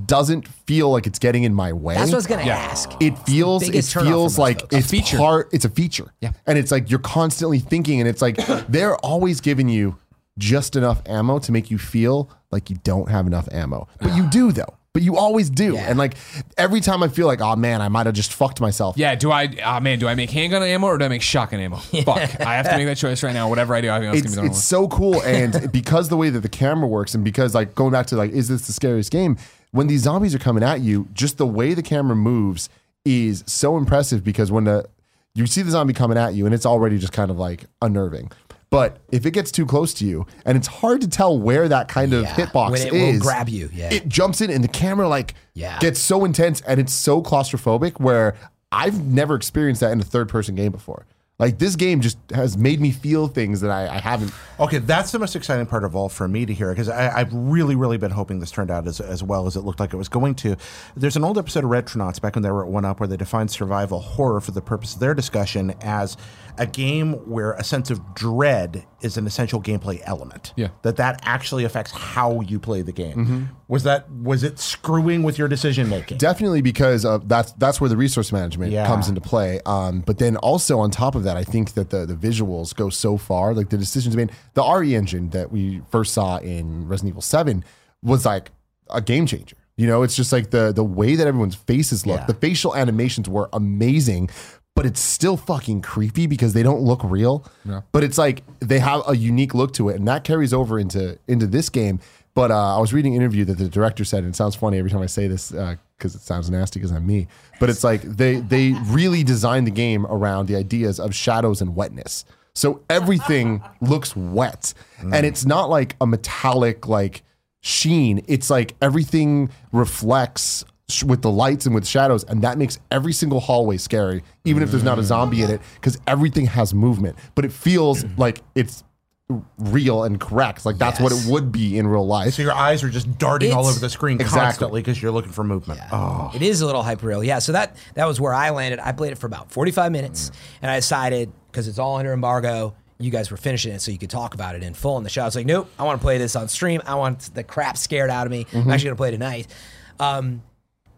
doesn't feel like it's getting in my way. That's what I was gonna yeah. ask. It feels it feels like folks. it's a feature. Part, it's a feature. Yeah. And it's like you're constantly thinking, and it's like they're always giving you just enough ammo to make you feel like you don't have enough ammo. But you do though. But you always do. Yeah. And like every time I feel like, oh man, I might have just fucked myself. Yeah, do I oh man, do I make handgun ammo or do I make shotgun ammo? Yeah. Fuck. I have to make that choice right now. Whatever I do, I think it's, it's gonna be It's so cool. And because the way that the camera works, and because like going back to like, is this the scariest game? When these zombies are coming at you, just the way the camera moves is so impressive because when the you see the zombie coming at you and it's already just kind of like unnerving. But if it gets too close to you, and it's hard to tell where that kind of yeah. hitbox when it is, will grab you. Yeah. It jumps in and the camera like yeah. gets so intense and it's so claustrophobic where I've never experienced that in a third person game before. Like this game just has made me feel things that I, I haven't. Okay, that's the most exciting part of all for me to hear because I've really, really been hoping this turned out as, as well as it looked like it was going to. There's an old episode of Retronauts back when they were at one up where they defined survival horror for the purpose of their discussion as a game where a sense of dread is an essential gameplay element. Yeah. That that actually affects how you play the game. Mm-hmm. Was that was it screwing with your decision making? Definitely, because of that's that's where the resource management yeah. comes into play. Um, but then also on top of that, I think that the the visuals go so far. Like the decisions made, the R E engine that we first saw in Resident Evil seven was like a game changer. You know, it's just like the the way that everyone's faces look. Yeah. The facial animations were amazing. But it's still fucking creepy because they don't look real. Yeah. But it's like they have a unique look to it, and that carries over into into this game. But uh, I was reading an interview that the director said, and it sounds funny every time I say this because uh, it sounds nasty because I'm me. But it's like they they really designed the game around the ideas of shadows and wetness. So everything looks wet, mm. and it's not like a metallic like sheen. It's like everything reflects with the lights and with shadows, and that makes every single hallway scary, even if there's not a zombie in it, because everything has movement, but it feels like it's real and correct. Like that's yes. what it would be in real life. So your eyes are just darting it's, all over the screen exactly. constantly because you're looking for movement. Yeah. Oh. It is a little hyper real. Yeah, so that that was where I landed. I played it for about forty-five minutes, mm. and I decided, because it's all under embargo, you guys were finishing it so you could talk about it in full in the show. I was like, nope, I want to play this on stream. I want the crap scared out of me. Mm-hmm. I'm actually going to play tonight. Um,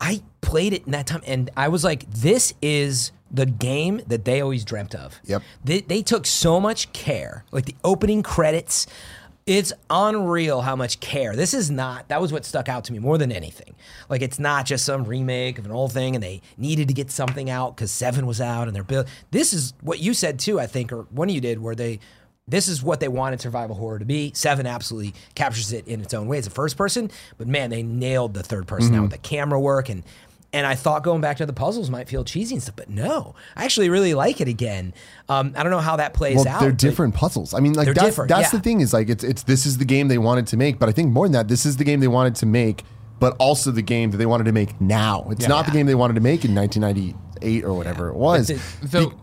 I played it in that time, and I was like, this is the game that they always dreamt of. Yep. They, they took so much care. Like the opening credits, it's unreal how much care. This is not, that was what stuck out to me more than anything. Like it's not just some remake of an old thing, and they needed to get something out because seven was out, and they're built. This is what you said too, I think, or one of you did, where they, this is what they wanted survival horror to be. Seven absolutely captures it in its own way. It's a first person, but man, they nailed the third person mm-hmm. out with the camera work. And and I thought going back to the puzzles might feel cheesy and stuff, but no, I actually really like it again. Um, I don't know how that plays well, out. They're different puzzles. I mean, like that's, that's yeah. the thing is like, it's it's this is the game they wanted to make, but I think more than that, this is the game they wanted to make, but also the game that they wanted to make now. It's yeah. not yeah. the game they wanted to make in nineteen ninety-eight or whatever yeah. it was. The, the, Be-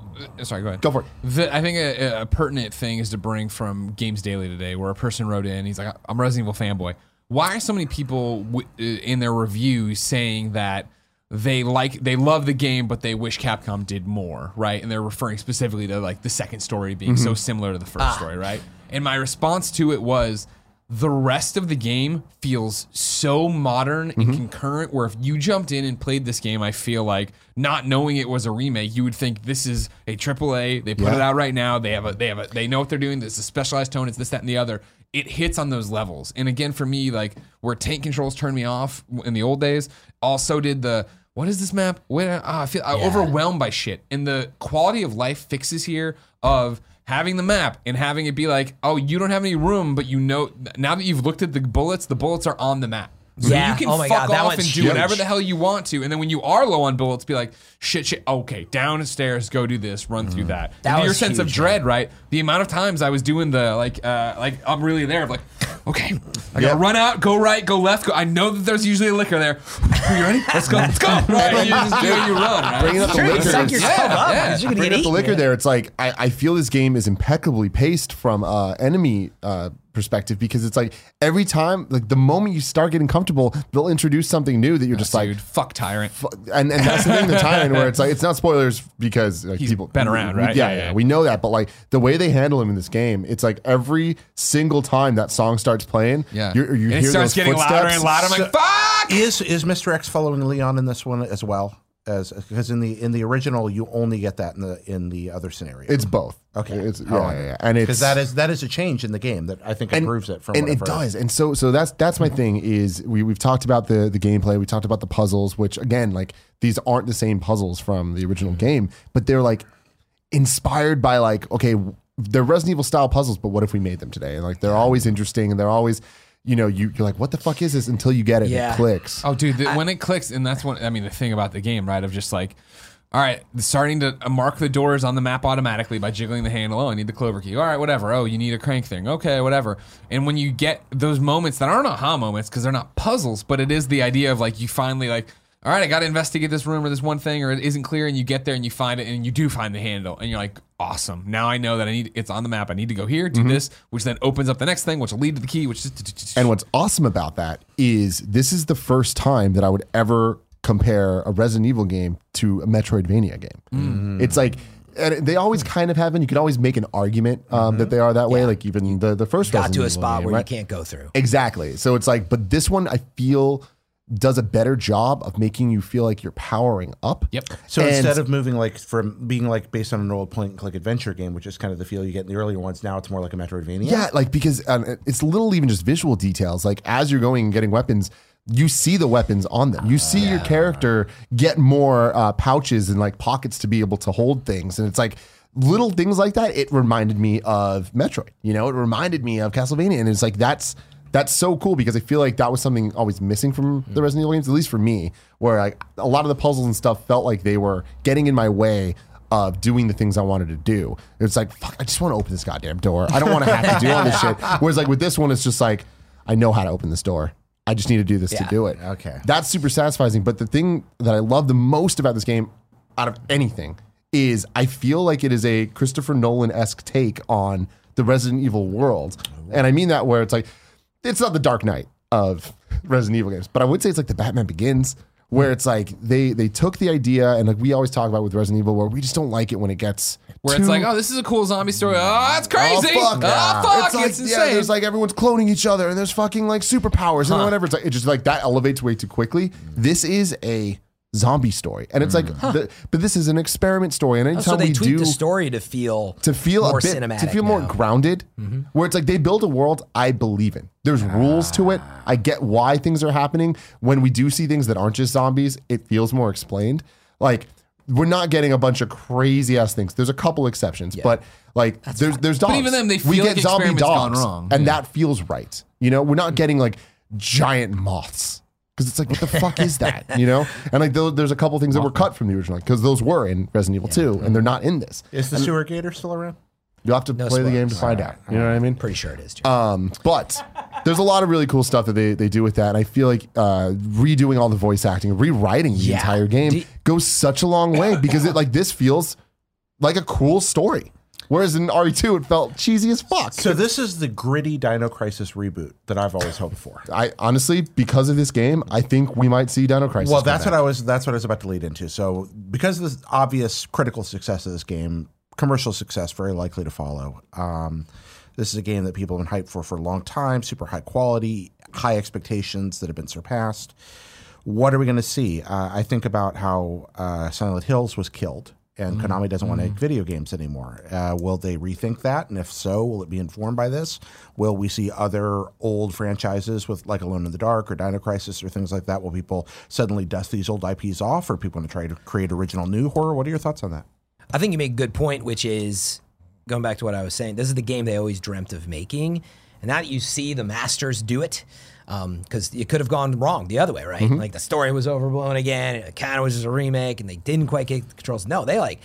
Sorry, go ahead. Go for it. The, I think a, a pertinent thing is to bring from Games Daily today, where a person wrote in, he's like, I'm a Resident Evil fanboy. Why are so many people w- in their reviews saying that they like they love the game, but they wish Capcom did more, right? And they're referring specifically to like the second story being mm-hmm. so similar to the first ah. story, right? And my response to it was, the rest of the game feels so modern and mm-hmm. concurrent, where if you jumped in and played this game, I feel like, not knowing it was a remake, you would think this is a triple A. They put yeah. it out right now. They have a they have a they know what they're doing. This is a specialized tone. It's this, that, and the other. It hits on those levels. And again, for me, like where tank controls turned me off in the old days, also did the what is this map? When oh, I feel yeah. overwhelmed by shit. And the quality of life fixes here of having the map and having it be like, oh, you don't have any room, but you know, now that you've looked at the bullets, the bullets are on the map. So yeah. you can oh my fuck God, off and huge. do whatever the hell you want to. And then when you are low on bullets, be like, shit, shit, okay, down the stairs, go do this, run mm. through that. that was your sense huge, of dread, man. right? The amount of times I was doing the, like, uh, like I'm really there, I'm like, okay, I gotta yep. run out, go right, go left. Go. I know that there's usually a liquor there. Are you ready? Let's go, let's go. Right? You just do it, you run. Right? Bringing up the liquor. You suck yourself yeah, up. Yeah. You're Bringing up the liquor there, it's like, I, I feel this game is impeccably paced from uh, enemy uh, perspective, because it's like every time, like the moment you start getting comfortable, they'll introduce something new that you're that's just like, dude, fuck Tyrant. Fu-. And, and that's the thing, the Tyrant, where it's like, it's not spoilers because like, he's people been around, we, right? Yeah, yeah, yeah, yeah, we know that, but like the way they handle him in this game, it's like every single time that song starts playing, yeah, you're, you and hear it starts those getting footsteps. louder and louder. I'm like, so, fuck! Is is Mister X following Leon in this one as well? As because in the in the original you only get that in the in the other scenario. It's both. Okay. It's, yeah, oh, yeah, yeah, and it's because that is that is a change in the game that I think and, improves it from. And it does. And so so that's that's my thing is we we've talked about the the gameplay. We talked about the puzzles, which again like these aren't the same puzzles from the original game, but they're like inspired by like okay they're Resident Evil style puzzles, but what if we made them today? And like they're always interesting and they're always. You know, you, you're like, what the fuck is this until you get it yeah. and it clicks. Oh, dude, the, I, when it clicks, and that's what, I mean, the thing about the game, right, of just like, all right, starting to mark the doors on the map automatically by jiggling the handle. Oh, I need the clover key. All right, whatever. Oh, you need a crank thing. Okay, whatever. And when you get those moments that aren't aha moments because they're not puzzles, but it is the idea of like you finally like, all right, I got to investigate this room or this one thing or it isn't clear, and you get there and you find it and you do find the handle and you're like, awesome. Now I know that I need it's on the map. I need to go here, do mm-hmm. this, which then opens up the next thing, which will lead to the key, which is... And what's awesome about that is this is the first time that I would ever compare a Resident Evil game to a Metroidvania game. Mm. It's like... And they always kind of have, and you can always make an argument um, mm-hmm. that they are that way. Yeah. Like even the, the first Got Resident to a Evil spot game, where right? you can't go through. Exactly. So it's like, but this one I feel... does a better job of making you feel like you're powering up. Yep. So and instead of moving like from being like based on an old point and click adventure game, which is kind of the feel you get in the earlier ones, now it's more like a Metroidvania. Yeah, like because um, it's little even just visual details. Like as you're going and getting weapons, you see the weapons on them. You see uh, your character get more uh, pouches and like pockets to be able to hold things. And it's like little things like that. It reminded me of Metroid, you know, it reminded me of Castlevania. And it's like, that's, That's so cool because I feel like that was something always missing from the Resident Evil games, at least for me, where like a lot of the puzzles and stuff felt like they were getting in my way of doing the things I wanted to do. It's like, fuck, I just want to open this goddamn door. I don't want to have to do all this shit. Whereas like with this one, it's just like, I know how to open this door. I just need to do this yeah, to do it. Okay. That's super satisfying. But the thing that I love the most about this game out of anything is I feel like it is a Christopher Nolan-esque take on the Resident Evil world. And I mean that where it's like, it's not the Dark Knight of Resident Evil games, but I would say it's like the Batman Begins, where it's like they they took the idea, and like we always talk about with Resident Evil, where we just don't like it when it gets where too, it's like, oh, this is a cool zombie story. Oh, that's crazy. Oh, fuck. Yeah. Oh, fuck. It's, like, it's insane. Yeah, there's like everyone's cloning each other, and there's fucking like superpowers huh. and whatever. It's like, it just like that elevates way too quickly. This is a zombie story, and it's like, huh. the, but this is an experiment story, and anytime oh, so they we tweak do the story to feel to feel more a bit, cinematic, to feel now. more grounded, mm-hmm. where it's like they build a world I believe in. There's ah. rules to it. I get why things are happening. When we do see things that aren't just zombies, it feels more explained. Like we're not getting a bunch of crazy ass things. There's a couple exceptions, yeah. but like That's there's fine. there's dogs. But even then, they feel we like get zombie dogs, wrong. and yeah. that feels right. You know, we're not getting like giant moths. Because it's like, what the fuck is that? You know? And like, th- there's a couple things that were cut from the original, because those were in Resident Evil yeah, two, yeah. and they're not in this. Is the and sewer gator still around? You'll have to no play spoilers. the game to find right. out. You know what I mean? Pretty sure it is, too. Um, but there's a lot of really cool stuff that they, they do with that. And I feel like uh, redoing all the voice acting, rewriting the yeah. entire game D- goes such a long way, because it like this feels like a cool story. Whereas in R E two, it felt cheesy as fuck. So this is the gritty Dino Crisis reboot that I've always hoped for. I honestly, because of this game, I think we might see Dino Crisis. Well, that's what out. I was. That's what I was about to lead into. So because of the obvious critical success of this game, commercial success very likely to follow. Um, this is a game that people have been hyped for for a long time. Super high quality, high expectations that have been surpassed. What are we going to see? Uh, I think about how uh, Silent Hills was killed, and mm-hmm. Konami doesn't want to make video games anymore. Uh, will they rethink that? And if so, will it be informed by this? Will we see other old franchises with like Alone in the Dark or Dino Crisis or things like that? Will people suddenly dust these old I Ps off, or people want to try to create original new horror? What are your thoughts on that? I think you make a good point, which is, going back to what I was saying, this is the game they always dreamt of making. And now that you see the masters do it, because um, it could have gone wrong the other way, right? Mm-hmm. Like the story was overblown again. It kind of was just a remake, and they didn't quite get the controls. No, they like,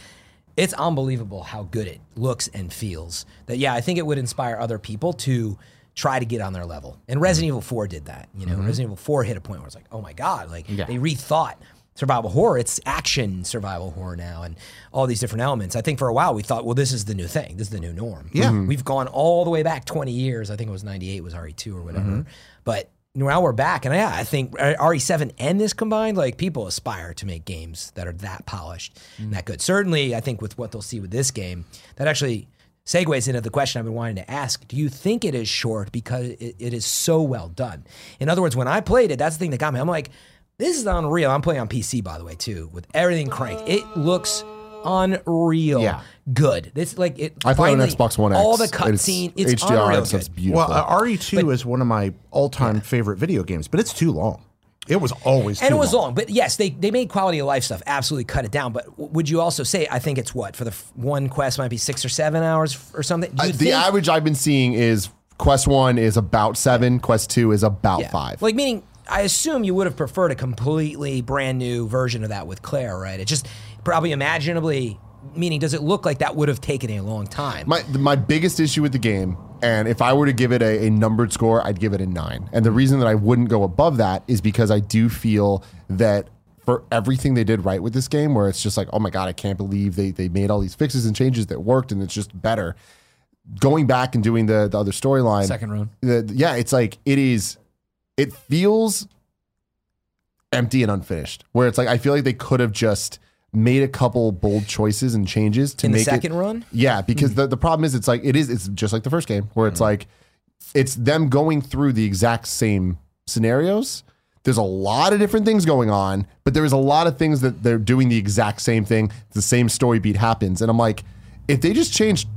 it's unbelievable how good it looks and feels. That yeah, I think it would inspire other people to try to get on their level. And Resident Evil four did that. You know, mm-hmm. Resident Evil four hit a point where it's like, oh my god, like yeah. they rethought survival horror. It's action survival horror now, and all these different elements. I think for a while we thought, well, this is the new thing. This is the new norm. Yeah, mm-hmm. we've gone all the way back twenty years. I think it was ninety-eight was R E two or whatever, mm-hmm. but. Now we're back, and yeah, I think R E seven and this combined, like people aspire to make games that are that polished mm. and that good. Certainly, I think with what they'll see with this game, that actually segues into the question I've been wanting to ask. Do you think it is short because it, it is so well done? In other words, when I played it, that's the thing that got me. I'm like, this is unreal. I'm playing on P C, by the way, too, with everything cranked. It looks unreal yeah. good. This like it. I played on Xbox One X. All the cutscene, it's, it's unreal good. Beautiful. Well, uh, R E two but, is one of my all-time yeah. favorite video games, but it's too long. It was always and too it was long. long. But yes, they they made quality of life stuff absolutely cut it down. But would you also say I think it's what for the f one quest might be six or seven hours or something? Do you uh, think the average I've been seeing is quest one is about seven, yeah. quest two is about yeah. five. Like meaning, I assume you would have preferred a completely brand new version of that with Claire, right? It just probably imaginably, meaning does it look like that would have taken a long time? My my biggest issue with the game, and if I were to give it a, a numbered score, I'd give it a nine. And the reason that I wouldn't go above that is because I do feel that for everything they did right with this game, where it's just like, oh my God, I can't believe they, they made all these fixes and changes that worked and it's just better. Going back and doing the, the other storyline. Second round. The, yeah, it's like, it is, it feels empty and unfinished, where it's like, I feel like they could have just made a couple bold choices and changes to in make the second it, run? Yeah, because mm. the, the problem is it's like it is it's just like the first game where it's mm. like it's them going through the exact same scenarios. There's a lot of different things going on, but there is a lot of things that they're doing the exact same thing. The same story beat happens. And I'm like, if they just changed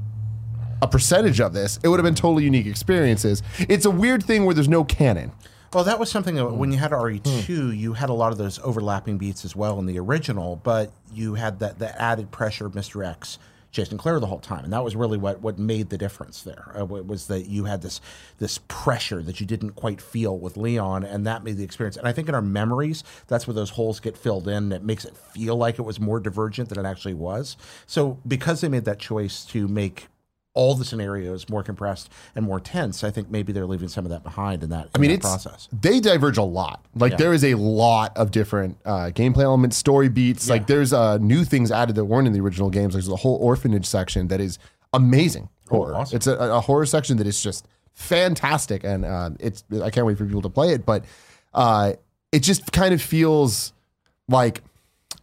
a percentage of this, it would have been totally unique experiences. It's a weird thing where there's no canon. Well, that was something that when you had R E two, mm. you had a lot of those overlapping beats as well in the original, but you had that the added pressure of Mister X chasing Claire the whole time, and that was really what what made the difference there. Uh, was that you had this this pressure that you didn't quite feel with Leon, and that made the experience. And I think in our memories, that's where those holes get filled in. And it makes it feel like it was more divergent than it actually was. So because they made that choice to make all the scenarios more compressed and more tense, I think maybe they're leaving some of that behind in that, in I mean, that it's, process. They diverge a lot. Like, yeah. there is a lot of different uh, gameplay elements, story beats. Yeah. Like, there's uh, new things added that weren't in the original games. There's a whole orphanage section that is amazing horror. Oh, awesome. It's a, a horror section that is just fantastic, and uh, it's I can't wait for people to play it, but uh, it just kind of feels like,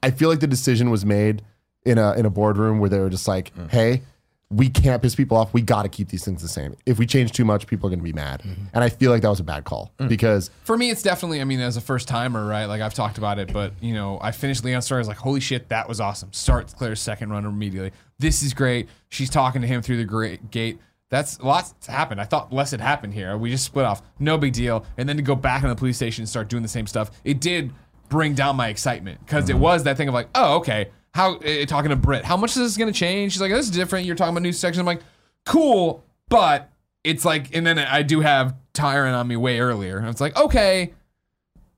I feel like the decision was made in a, in a boardroom where they were just like, mm. hey, we can't piss people off. We got to keep these things the same. If we change too much, people are going to be mad. Mm-hmm. And I feel like that was a bad call mm. because for me, it's definitely, I mean, as a first timer, right? Like I've talked about it, but you know, I finished Leon's story. I was like, holy shit, that was awesome. Start Claire's second run immediately. This is great. She's talking to him through the great gate. That's lots happened. I thought less had happened here. We just split off. No big deal. And then to go back in the police station and start doing the same stuff. It did bring down my excitement because mm-hmm. it was that thing of like, oh, okay. How uh, talking to Britt, how much is this going to change? She's like, this is different. You're talking about new section. I'm like, cool, but it's like, and then I do have Tyron on me way earlier. And it's like, okay,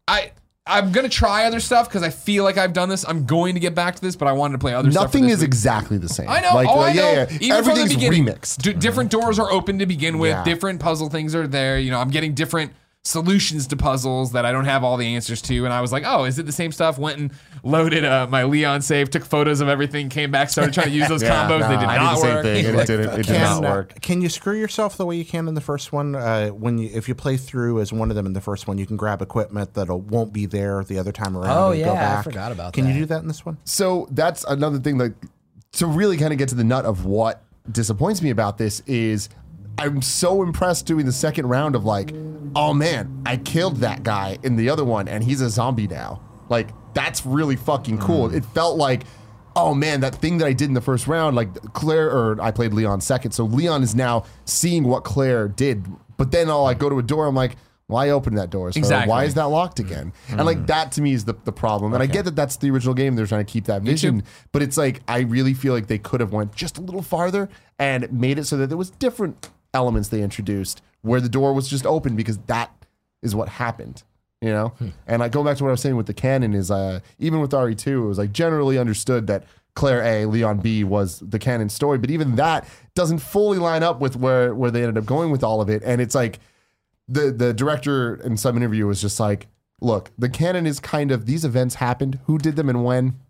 I, I'm going to try other stuff because I feel like I've done this. I'm going to get back to this, but I wanted to play other Nothing stuff. Nothing is week. exactly the same. I know. Like, oh, like, I know. Yeah, yeah. Even everything's from the remixed. D different doors are open to begin with. Yeah. Different puzzle things are there. You know, I'm getting different solutions to puzzles that I don't have all the answers to. And I was like, oh, is it the same stuff? Went and loaded uh, my Leon save, took photos of everything, came back, started trying to use those yeah, combos. No, they did I not did the work. Same thing. It, like, did, it, it can, did not work. Can you screw yourself the way you can in the first one? Uh, when you, if you play through as one of them in the first one, you can grab equipment that won't be there the other time around. Oh, and yeah, go back. I forgot about can that. Can you do that in this one? So that's another thing, like, to really kind of get to the nut of what disappoints me about this is I'm so impressed doing the second round of like, oh man, I killed that guy in the other one and he's a zombie now. Like, that's really fucking cool. Mm. It felt like, oh man, that thing that I did in the first round, like Claire, or I played Leon second, so Leon is now seeing what Claire did. But then I'll like go to a door, I'm like, well, I opened that door, so exactly. why is that locked again? Mm. And like that to me is the, the problem. And okay. I get that that's the original game, they're trying to keep that vision, but it's like, I really feel like they could have went just a little farther and made it so that there was different elements they introduced where the door was just open because that is what happened, you know? Hmm. And I go back to what I was saying with the canon is uh, even with R E two, it was like generally understood that Claire A, Leon B was the canon story, but even that doesn't fully line up with where, where they ended up going with all of it. And it's like the, the director in some interview was just like, look, the canon is kind of, these events happened, who did them and when?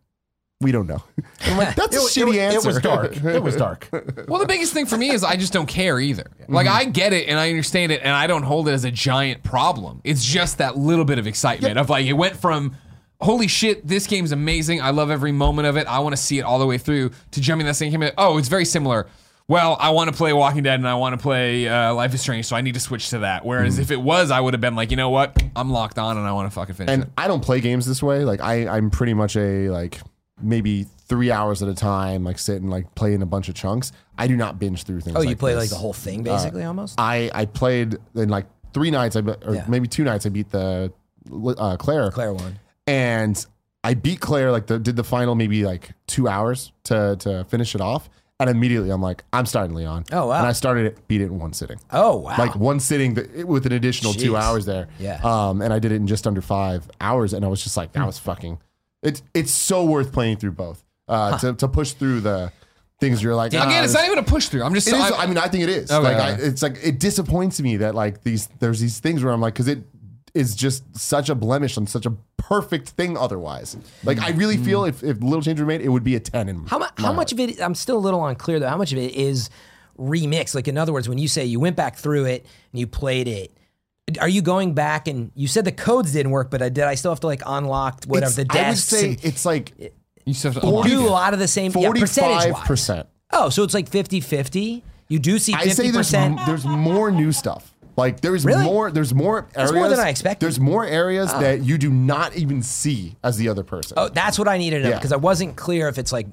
We don't know. I'm like, that's it, a shitty it, answer. It was dark. It was dark. Well, the biggest thing for me is I just don't care either. Like, mm-hmm. I get it and I understand it and I don't hold it as a giant problem. It's just that little bit of excitement yep. of like, it went from, holy shit, this game's amazing. I love every moment of it. I want to see it all the way through to jumping that same game. At, oh, it's very similar. Well, I want to play Walking Dead and I want to play uh, Life is Strange, so I need to switch to that. Whereas mm-hmm. if it was, I would have been like, you know what? I'm locked on and I want to fucking finish and it. And I don't play games this way. Like, I, I'm pretty much a, like... maybe three hours at a time, like sit and like play in a bunch of chunks. I do not binge through things. Oh, you like play this. Like the whole thing basically uh, almost? I, I played in like three nights, I be, or yeah. maybe two nights I beat the uh, Claire. Claire one. And I beat Claire, like the, did the final maybe like two hours to, to finish it off. And immediately I'm like, I'm starting Leon. Oh, wow. And I started it, beat it in one sitting. Oh, wow. Like one sitting with an additional Jeez. two hours there. Yeah. Um, and I did it in just under five hours. And I was just like, that was fucking... It's it's so worth playing through both uh, huh. to to push through the things you're like. Again, oh, it's not even a push through. I'm just. It is, I mean, I think it is. Okay, like okay. I, it's like it disappoints me that like these there's these things where I'm like, because it is just such a blemish on such a perfect thing. Otherwise, like I really feel if, if little change were made, it would be a ten. In how mu- how much of it? I'm still a little unclear though. How much of it is remixed? Like in other words, when you say you went back through it and you played it. Are you going back and you said the codes didn't work, but did I still have to like unlock whatever it's, the desks? I would say it's like you still have to unlock. Do a lot of the same yeah, percentage-wise. Oh, so it's like fifty-fifty? You do see fifty percent? I say there's, there's more new stuff. Like there is really? more, there's more areas. That's more than I expected. There's more areas oh. that you do not even see as the other person. Oh, that's what I needed to know because yeah. I wasn't clear if it's like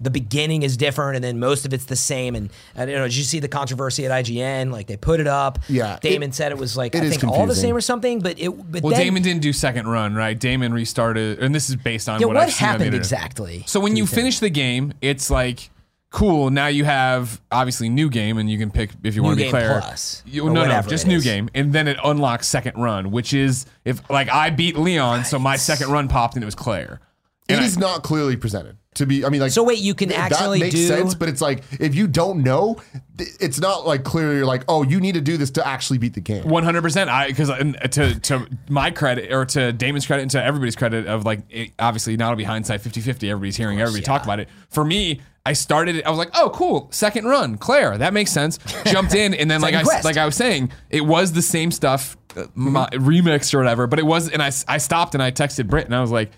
the beginning is different, and then most of it's the same. And I don't know. Did you see the controversy at I G N? Like they put it up. Yeah, Damon it, said it was like it I think confusing. all the same or something. But it. But well, then, Damon didn't do second run, right? Damon restarted, and this is based on yeah, what, what I've happened seen on the exactly. So when you finish the game, it's like. Cool, now you have, obviously, new game, and you can pick, if you new want to be Claire. Plus, you, no, no, just new is. game. And then it unlocks second run, which is, if like, I beat Leon, right. so my second run popped, and it was Claire. It and is I, not clearly presented. To be, I mean, like, so wait, you can th- actually do. That makes do... sense, but it's like if you don't know, th- it's not like clearly you're like, oh, you need to do this to actually beat the game. One hundred percent. I because to to my credit or to Damon's credit and to everybody's credit of like it, obviously now it'll be hindsight fifty-fifty. Everybody's hearing course, everybody yeah. talk about it. For me, I started it. I was like, oh, cool, second run, Claire. That makes sense. Jumped in and then like I quest. like I was saying, it was the same stuff uh, my, remixed or whatever. But it was, and I I stopped and I texted Britt and I was like.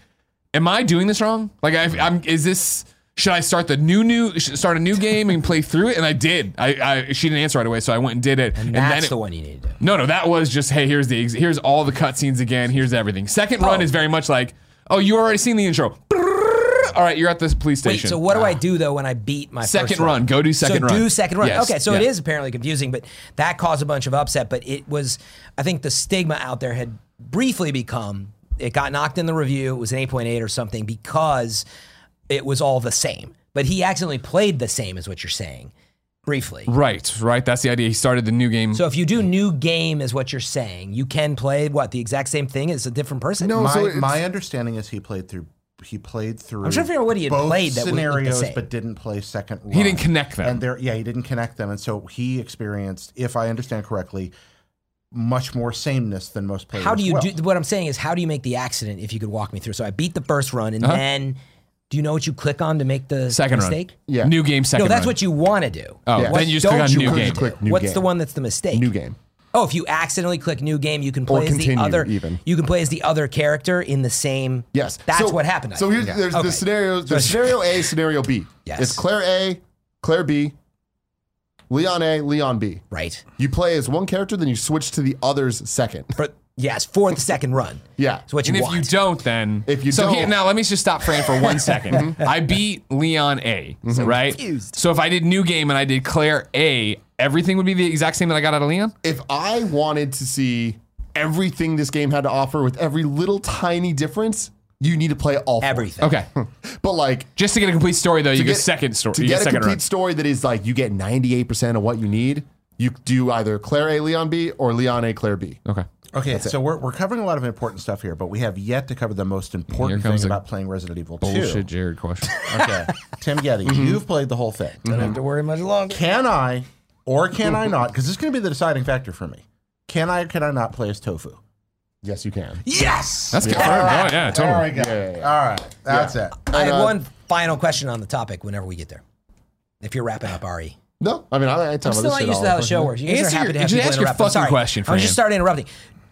Am I doing this wrong? Like, I, I'm, is this, should I start the new, new, start a new game and play through it? And I did. I, I she didn't answer right away, so I went and did it. And, and that's then it, the one you needed to do. No, no, that was just, hey, here's the, here's all the cutscenes again. Here's everything. Second oh. run is very much like, oh, you already seen the intro. All right, you're at this police station. Wait, so what do I do, though, when I beat my second first run? run? Go do second so run. So do second run. Yes. Okay, so yeah. it is apparently confusing, but that caused a bunch of upset. But it was, I think the stigma out there had briefly become... It got knocked in the review. It was an eight point eight or something because it was all the same. But he accidentally played the same, is what you're saying, briefly. Right, right. That's the idea. He started the new game. So if you do new game, is what you're saying, you can play what the exact same thing as a different person. No, my, so my understanding is he played through. He played through. I'm trying to figure out what he had played that scenarios, the same. But didn't play second. Run. He didn't connect them. And there, yeah, he didn't connect them, and so he experienced, if I understand correctly. much more sameness than most players. How do you will. do, what I'm saying is, how do you make the accident, if you could walk me through? So I beat the first run, and uh-huh. then, do you know what you click on to make the second mistake? Run. Yeah. New game, second No, that's run. what you want to do. Oh, yeah. Then you just click on new game. Click new What's game. the one that's the mistake? New game. Oh, if you accidentally click new game, you can play or as continue, the other. Even. You can play as the other character in the same. Yes, that's so, what happened. So here's yeah. there's okay. the scenarios. There's scenario A, scenario B. Yes, it's Claire A, Claire B, Leon A, Leon B. Right. You play as one character, then you switch to the other's second. For, yes, for the second run. Yeah, it's what you and want. And if you don't, then if you so don't, here, now let me just stop Fran for one second. mm-hmm. I beat Leon A, mm-hmm. right? Confused. So if I did new game and I did Claire A, everything would be the exact same that I got out of Leon? If I wanted to see everything this game had to offer with every little tiny difference, you need to play all everything. Four. Okay. But like, just to get a complete story though, you get, get second story. To get, get a second complete run. story that is like, you get ninety-eight percent of what you need, you do either Claire A, Leon B, or Leon A, Claire B. Okay. Okay, That's so it. we're we're covering a lot of important stuff here, but we have yet to cover the most important thing about playing Resident Evil two. Bullshit Jared question. Okay. Tim Getty, mm-hmm. you've played the whole thing. Don't mm-hmm. have to worry much longer. Can I... Or can I not? Because this is going to be the deciding factor for me. Can I or can I not play as Tofu? Yes, you can. Yes! That's confirmed. Yeah. Right. Yeah, totally. All right, guys. Yeah, yeah, yeah. All right. That's yeah. it. I and, have uh, one final question on the topic whenever we get there. If you're wrapping up, Ari. No. I mean, I, I tell I'm still not used to how the show works. You guys answer are happy your, to have people interrupt. Answer your fucking sorry. question for I'm him. just starting interrupting.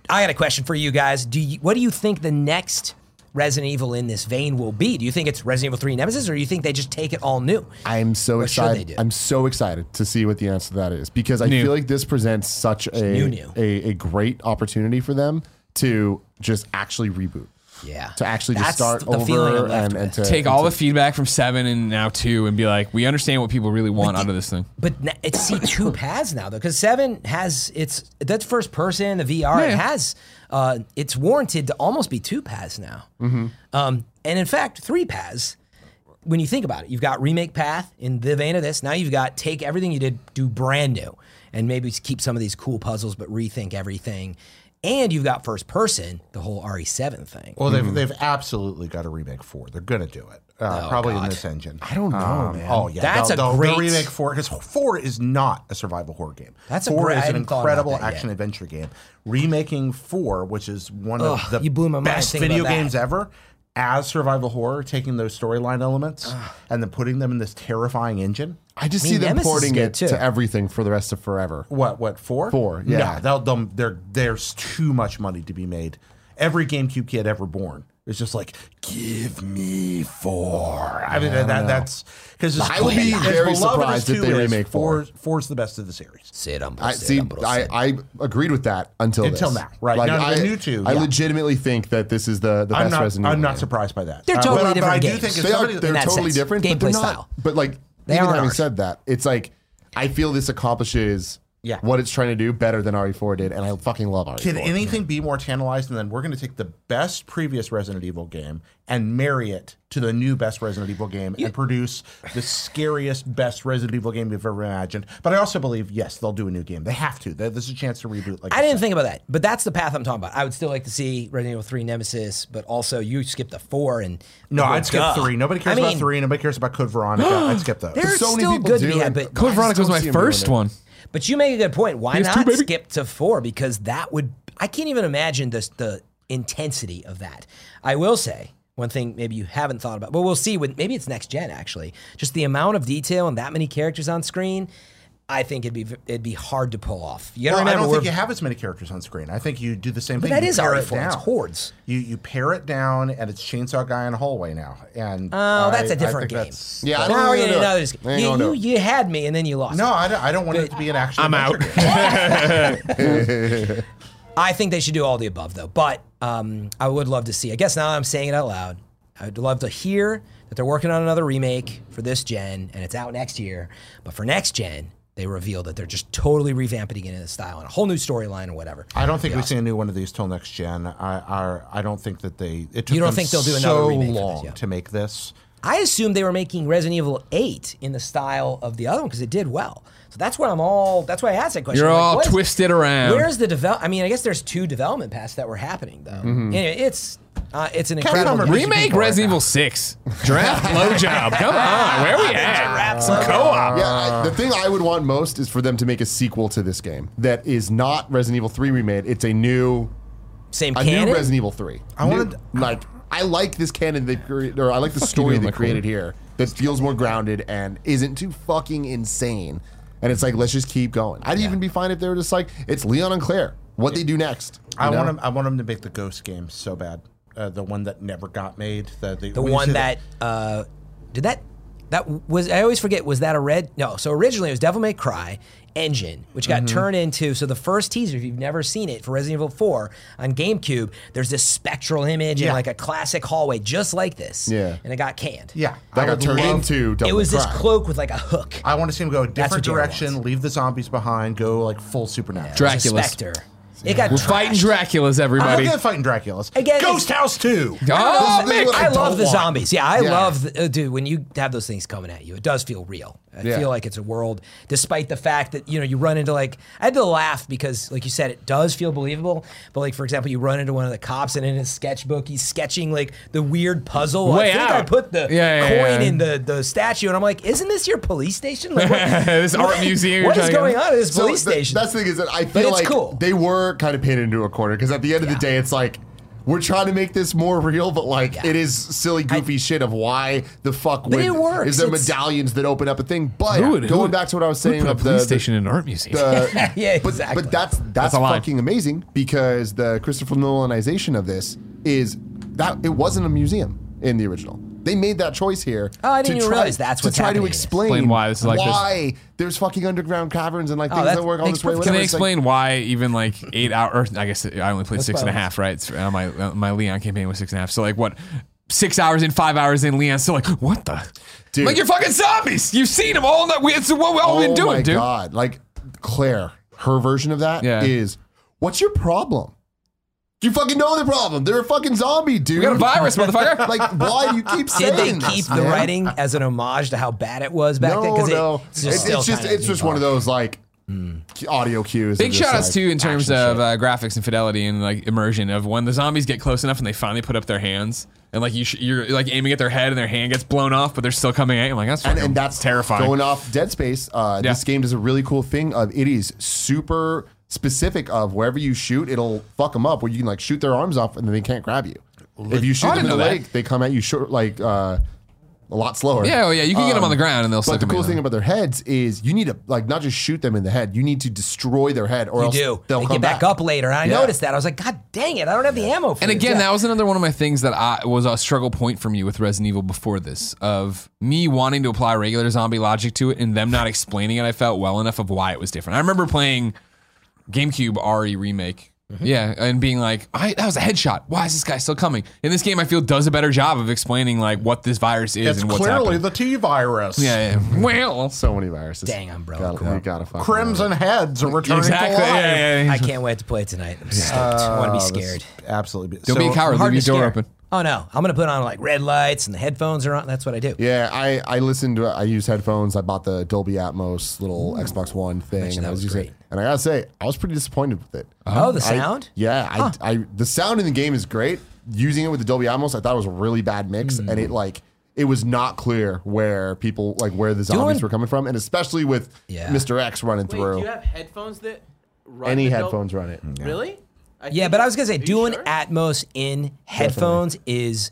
I got a question for you guys. Do you, What do you think the next Resident Evil in this vein will be? Do you think it's Resident Evil three Nemesis, or do you think they just take it all new? I'm so what excited. I'm so excited to see what the answer to that is, because I new. feel like this presents such a, new, new. a a great opportunity for them to just actually reboot. Yeah. To actually That's just start over and, and to take all the feedback from seven and now two and be like, we understand what people really want the, out of this thing. But it's see two paths now though, because seven has it's that's first person, the V R, yeah, it yeah. has uh, it's warranted to almost be two paths now. Mm-hmm. Um, and in fact, three paths. When you think about it, you've got remake path in the vein of this. Now you've got take everything you did, do brand new, and maybe keep some of these cool puzzles, but rethink everything. And you've got first person, the whole R E seven thing. Well, they've, mm. they've absolutely got a remake four. They're going to do it. Uh, oh, probably God. in this engine. I don't know, um, man. Oh, yeah. That's they'll, a they'll great... remake four, because four is not a survival horror game. That's four a great... Four is an incredible action-adventure game. Remaking four, which is one Ugh, of the you blew my mind best video games ever, as survival horror, taking those storyline elements Ugh. and then putting them in this terrifying engine. I just I mean, see them Nemesis porting it too. to everything for the rest of forever. What? What? Four? Four? Yeah. No, they'll, they'll, they're, there's too much money to be made. Every GameCube kid ever born is just like, give me four. I mean, I that, that's because I would be very surprised if they remake four. Four's the best of the series. Sit on. I see. I, I agreed with that until until this. now. Right. Like, no, I, new two, I yeah. legitimately think that this is the the I'm best not, Resident Evil. I'm not game. surprised by that. They're totally uh, but, different. But games. I do think they are, they're totally sense. different. Gameplay style, but like. They Even having ours. said that, it's like, I feel this accomplishes yeah. what it's trying to do better than R E four did, and I fucking love R E four. Can anything yeah. be more tantalizing than we're going to take the best previous Resident Evil game and marry it to the new best Resident Evil game you, and produce the scariest, best Resident Evil game you've ever imagined? But I also believe, yes, they'll do a new game. They have to. They, this is a chance to reboot. Like I didn't said. think about that, but that's the path I'm talking about. I would still like to see Resident Evil three Nemesis, but also you skip the four and... No, I'd skip duh. three. Nobody cares I mean, about three. Nobody cares about Code Veronica. I'd skip those. There's so many people do. Had, but Code Veronica was my first one. But you make a good point. Why Here's not two, skip to four? Because that would... I can't even imagine this, the intensity of that. I will say one thing maybe you haven't thought about, but we'll see. When, maybe it's next gen, actually. Just the amount of detail and that many characters on screen, I think it'd be it'd be hard to pull off. You well, remember, I don't think you have as many characters on screen. I think you do the same but thing. That you is R E four. It it's hordes. You, you pare it down, and it's Chainsaw Guy in the hallway now. And oh, I, that's a different game. Yeah, I don't now we're another game. You, you, you had me, and then you lost. No, I don't, I don't want but, it to be an action. I'm out. I think they should do all the above, though. But um, I would love to see. I guess now I'm saying it out loud. I would love to hear that they're working on another remake for this gen, and it's out next year. But for next gen, they reveal that they're just totally revamping it in a style and a whole new storyline or whatever. I don't think we awesome. see a new one of these till next gen. I I, I don't think that they. It took you don't them think they'll do another so remake long this, yeah. to make this. I assumed they were making Resident Evil eight in the style of the other one because it did well. So that's where I'm all. That's why I asked that question. You're like, all twisted around. Where's the develop? I mean, I guess there's two development paths that were happening though. Mm-hmm. Anyway, it's Uh, it's an incredible remake. Resident Evil six. Giraffe blowjob. Come on, where are we at? Some co-op. Yeah, I, the thing I would want most is for them to make a sequel to this game that is not Resident Evil three remade. It's a new, same a canon? new Resident Evil three. I wanted like I like this canon they created, or I like the, the story they created here that feels more grounded and isn't too fucking insane. And it's like, let's just keep going. I'd yeah. even be fine if they were just like, it's Leon and Claire. What yeah. they do next? I know? want them. I want them to make the Ghost game so bad. Uh, the one that never got made. The, the, the one that, that uh, did that, that was, I always forget, was that a red? No, so originally it was Devil May Cry Engine, which got mm-hmm. turned into, so the first teaser, if you've never seen it, for Resident Evil four on GameCube, there's this spectral image yeah. and like a classic hallway just like this. Yeah. And it got canned. Yeah. That got turned into Devil May Cry. It was this cloak with like a hook. I want to see him go a different direction, leave the zombies behind, go like full supernatural. Dracula. Spectre. It got We're trashed. fighting Draculas, everybody. I'm fighting Draculas. Again, Ghost House two. Oh, man. I, I love the want. zombies. Yeah, I yeah. love, the, uh, dude, when you have those things coming at you, it does feel real. I yeah. feel like it's a world, despite the fact that, you know, you run into like, I had to laugh because, like you said, it does feel believable. But like, for example, you run into one of the cops and in his sketchbook, he's sketching like the weird puzzle. Way I think out. I put the yeah, coin yeah. in the, the statue and I'm like, isn't this your police station? Like, what, this art museum. What is going on at this so police th station? That's the thing is that I feel like cool. they were kind of painted into a corner because at the end yeah. of the day, it's like, we're trying to make this more real, but like yeah. it is silly, goofy I, shit of why the fuck would, it works. Is there it's, medallions that open up a thing? But would, going would, back to what I was saying about the police station and art museum. The, yeah, but, exactly. But that's that's, that's fucking amazing because the Christopher Nolanization of this is that it wasn't a museum in the original. They made that choice here. Oh, I didn't even try, realize that's what's happening. To try to explain, explain why, this is like why this. there's fucking underground caverns and like oh, things that work all this way. Whatever. Can they explain like, why even like eight hours? I guess I only played six and a half, right? So my my Leon campaign was six and a half. So like what? Six hours in, five hours in, Leon's still like, what the? Dude. Like you're fucking zombies. You've seen them all night. It's what all we've been doing, dude. Oh my god! Like Claire, her version of that yeah. is, what's your problem? You fucking know the problem. They're a fucking zombie, dude. You got a virus, motherfucker. Like, why do you keep saying Did they keep this, the man? writing as an homage to how bad it was back no, then? Because no. it, it's just, it's, it's just, it's just one of those, like, mm. audio cues. Big shout-outs, like, too, in terms of uh, graphics and fidelity and, like, immersion of when the zombies get close enough and they finally put up their hands. And like you sh you're like aiming at their head and their hand gets blown off, but they're still coming at you. I'm like, that's and, and that's terrifying. Going off Dead Space, uh, yeah. this game does a really cool thing. Of it is super specific of wherever you shoot, it'll fuck them up. Where you can like shoot their arms off and then they can't grab you. If you shoot oh, them in the leg, they come at you short like uh, a lot slower. Yeah, oh yeah, you can um, get them on the ground and they'll. But the cool thing about their heads is you need to like not just shoot them in the head. You need to destroy their head, or you else do. they'll they come get back, back up later. And I yeah. noticed that. I was like, God dang it, I don't have yeah. the ammo. for And again, yeah. that was another one of my things that I was a struggle point for me with Resident Evil before this, of me wanting to apply regular zombie logic to it and them not explaining it. I felt well enough of why it was different. I remember playing GameCube R E remake. Mm-hmm. Yeah, and being like, I, that was a headshot. Why is this guy still coming? And this game, I feel, does a better job of explaining like what this virus is it's and what's happening. It's clearly the T-virus. Yeah, yeah. Well. So many viruses. Dang, I'm broke. Gotta, gotta fuck Crimson out. heads are returning exactly. to life. Yeah, yeah, yeah. I can't wait to play tonight. I'm stoked. Uh, I want to be scared. Absolutely. Don't so, be a coward. Leave your door scare. open. Oh, no. I'm going to put on like red lights and the headphones are on. That's what I do. Yeah, I, I listen to it. I use headphones. I bought the Dolby Atmos little Ooh. Xbox One thing. I and that I was, was great. Using it. And I got to say, I was pretty disappointed with it. Oh, um, the sound? I, yeah. Huh. I, I The sound in the game is great. Using it with the Dolby Atmos, I thought it was a really bad mix. Mm. And it like it was not clear where people, like where the zombies Doing... were coming from. And especially with yeah. Mister X running Wait, through. Do you have headphones that run Any headphones run it. Yeah. Really? I yeah, but I was gonna say, doing sure? Atmos in headphones Definitely. is,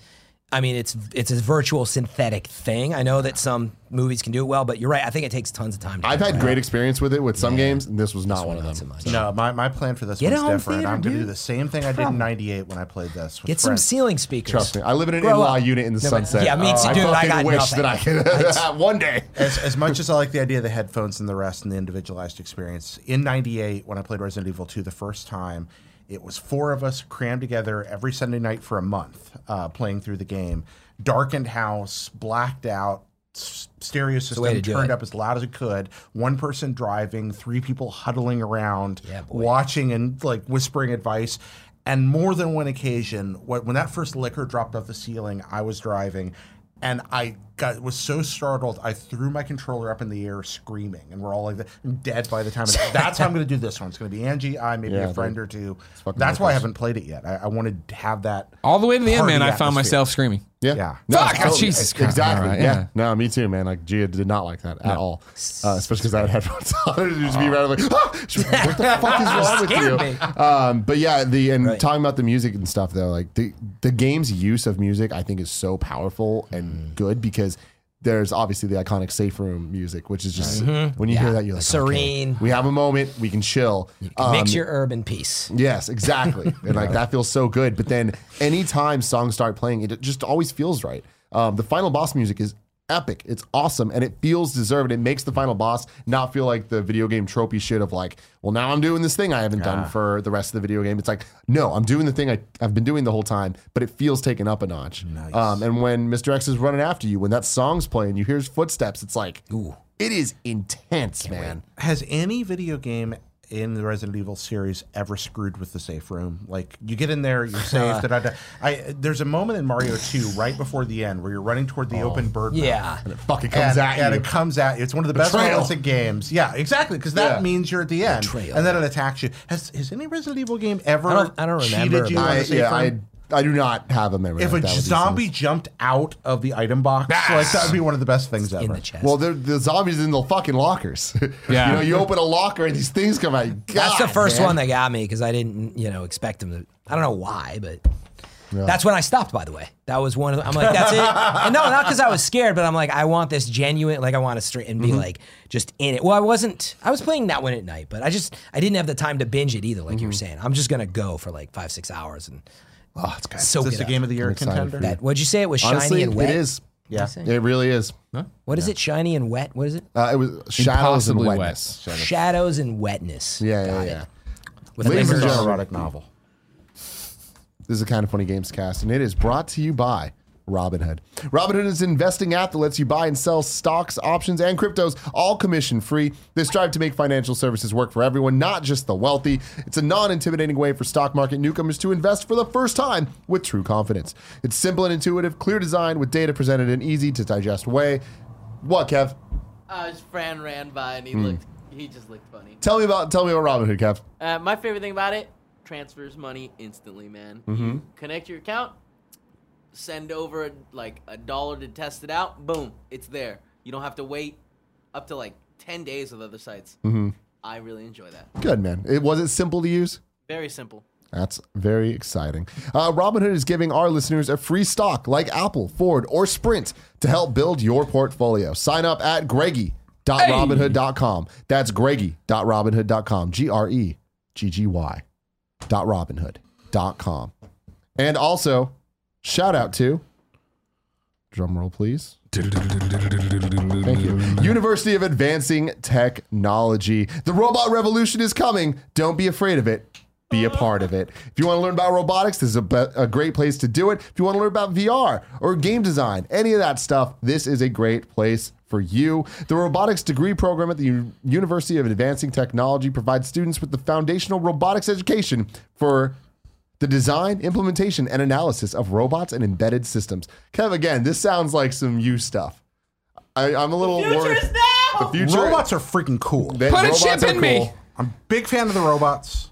I mean, it's it's a virtual synthetic thing. I know that some movies can do it well, but you're right. I think it takes tons of time. To I've had great out. experience with it with some yeah. games, and this was not this one, one of them. Not so much. No, my, my plan for this is different. Theater, I'm gonna dude. do the same thing I did in ninety-eight when I played this. With Get friends. some ceiling speakers. Trust me, I live in an in-law unit in the no, sunset. Yeah, me too, uh, dude. I, I got wish nothing. that I could one day. As, as much as I like the idea of the headphones and the rest and the individualized experience, in ninety-eight when I played Resident Evil two the first time, it was four of us crammed together every Sunday night for a month uh, playing through the game. Darkened house, blacked out, stereo system turned up as loud as it could. One person driving, three people huddling around, yeah, watching and like whispering advice. And more than one occasion, when that first liquor dropped off the ceiling, I was driving and I got was so startled, I threw my controller up in the air screaming, and we're all like, I'm dead by the time. That's how I'm going to do this one. It's going to be Angie, I, maybe yeah, a friend or two. That's why I haven't played it yet. I, I wanted to have that. All the way to the end, man, atmosphere. I found myself screaming. Yeah. yeah. No, Fuck! Totally. Jesus Christ. Exactly. Right, yeah. yeah. No, me too, man. Like, Gia did not like that no. at all. Uh, especially because I had headphones on. It would just be rather like, ah! What the fuck is wrong with you? Me. Um, but yeah, the and right. talking about the music and stuff, though, like the, the game's use of music, I think, is so powerful and mm. good because there's obviously the iconic safe room music, which is just, mm-hmm. when you yeah. hear that, you're like, serene. Okay, we have a moment, we can chill. Um, Mix your urban peace. Yes, exactly. And like that feels so good. But then anytime songs start playing, it just always feels right. Um, the final boss music is epic. It's awesome. And it feels deserved. It makes the final boss not feel like the video game tropey shit of like, well, now I'm doing this thing I haven't yeah. done for the rest of the video game. It's like, no, I'm doing the thing I, I've been doing the whole time, but it feels taken up a notch. Nice. Um, and when Mister X is running after you, when that song's playing, you hear his footsteps, it's like, ooh, it is intense, man. Wait. Has any video game in the Resident Evil series ever screwed with the safe room? Like, you get in there, you're safe, da, da, da. I, there's a moment in Mario two right before the end where you're running toward the oh, open bird mouth. Yeah. And it fucking comes and, at you. And it comes at you. It's one of the Betrayal. best realistic games. Yeah, exactly, because that yeah. means you're at the end. Betrayal. And then it attacks you. Has, has any Resident Evil game ever I don't, I don't cheated you I, on the safe yeah, room? I, I do not have a memory. If a zombie jumped out of the item box, yes. like, that would be one of the best things ever. In the chest. Well, the zombies in the fucking lockers. Yeah. You know, you open a locker and these things come out. God, that's the first man. one that got me because I didn't, you know, expect them to. I don't know why, but yeah. that's when I stopped, by the way. That was one of the, I'm like, that's it. And no, not because I was scared, but I'm like, I want this genuine, like I want to straight and be mm-hmm. like just in it. Well, I wasn't, I was playing that one at night, but I just, I didn't have the time to binge it either, like mm-hmm. you were saying. I'm just going to go for like five, six hours and oh, it's good. So is this a Game of the Year contender? That, what'd you say? It was shiny Honestly, and wet? It is. Yeah. It really is. Huh? What yeah. is it? Shiny and wet? What is it? Uh, it was Shadows and Wetness. Wet. Shadows and Wetness. Yeah, Got yeah, yeah. It. With Ladies and gentlemen, erotic novel. This is a Kinda Funny Gamescast, and it is brought to you by Robinhood. Robinhood is an investing app that lets you buy and sell stocks, options, and cryptos, all commission-free. They strive to make financial services work for everyone, not just the wealthy. It's a non-intimidating way for stock market newcomers to invest for the first time with true confidence. It's simple and intuitive, clear design, with data presented in easy-to-digest way. What, Kev? Uh, his friend ran by, and he mm. looked. He just looked funny. Tell me about, tell me about Robinhood, Kev. Uh, my favorite thing about it, transfers money instantly, man. Mm-hmm. You connect your account. Send over like a dollar to test it out. Boom, it's there. You don't have to wait up to like ten days with other sites. Mm-hmm. I really enjoy that. Good man. It was it simple to use? Very simple. That's very exciting. Uh, Robinhood is giving our listeners a free stock like Apple, Ford, or Sprint to help build your portfolio. Sign up at Greggy dot Robinhood dot com. Hey. That's Greggy dot Robinhood dot com. G R E G G Y. dot Robinhood dot com. And also, shout out to, drum roll please. Thank you. University of Advancing Technology. The robot revolution is coming. Don't be afraid of it. Be a part of it. If you want to learn about robotics, this is a, be- a great place to do it. If you want to learn about V R or game design, any of that stuff, this is a great place for you. The robotics degree program at the U- University of Advancing Technology provides students with the foundational robotics education for the design, implementation, and analysis of robots and embedded systems. Kev, again, this sounds like some you stuff. I, I'm a little worried. The future's worried. now! The future, robots are freaking cool. They, Put a chip in cool. me! I'm a big fan of the robots.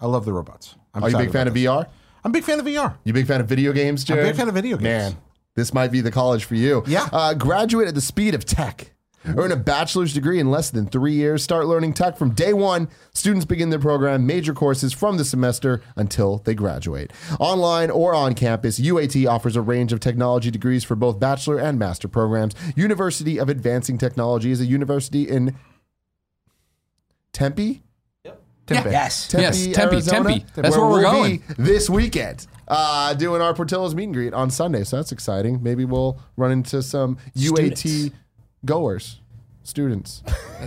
I love the robots. I'm are you a big fan of this. V R? I'm a big fan of V R. You a big fan of video games, Jared? I'm a big fan of video games. Man, this might be the college for you. Yeah. Uh, graduate at the speed of tech. Earn a bachelor's degree in less than three years. Start learning tech from day one. Students begin their program, major courses from the semester until they graduate. Online or on campus, U A T offers a range of technology degrees for both bachelor and master programs. University of Advancing Technology is a university in Tempe? Yep. Tempe. Yes. Tempe, yes. Tempe, Arizona, Tempe. That's where, where we're we'll going. This weekend. Uh, doing our Portillo's meet and greet on Sunday, so that's exciting. Maybe we'll run into some Students. U A T goers, students.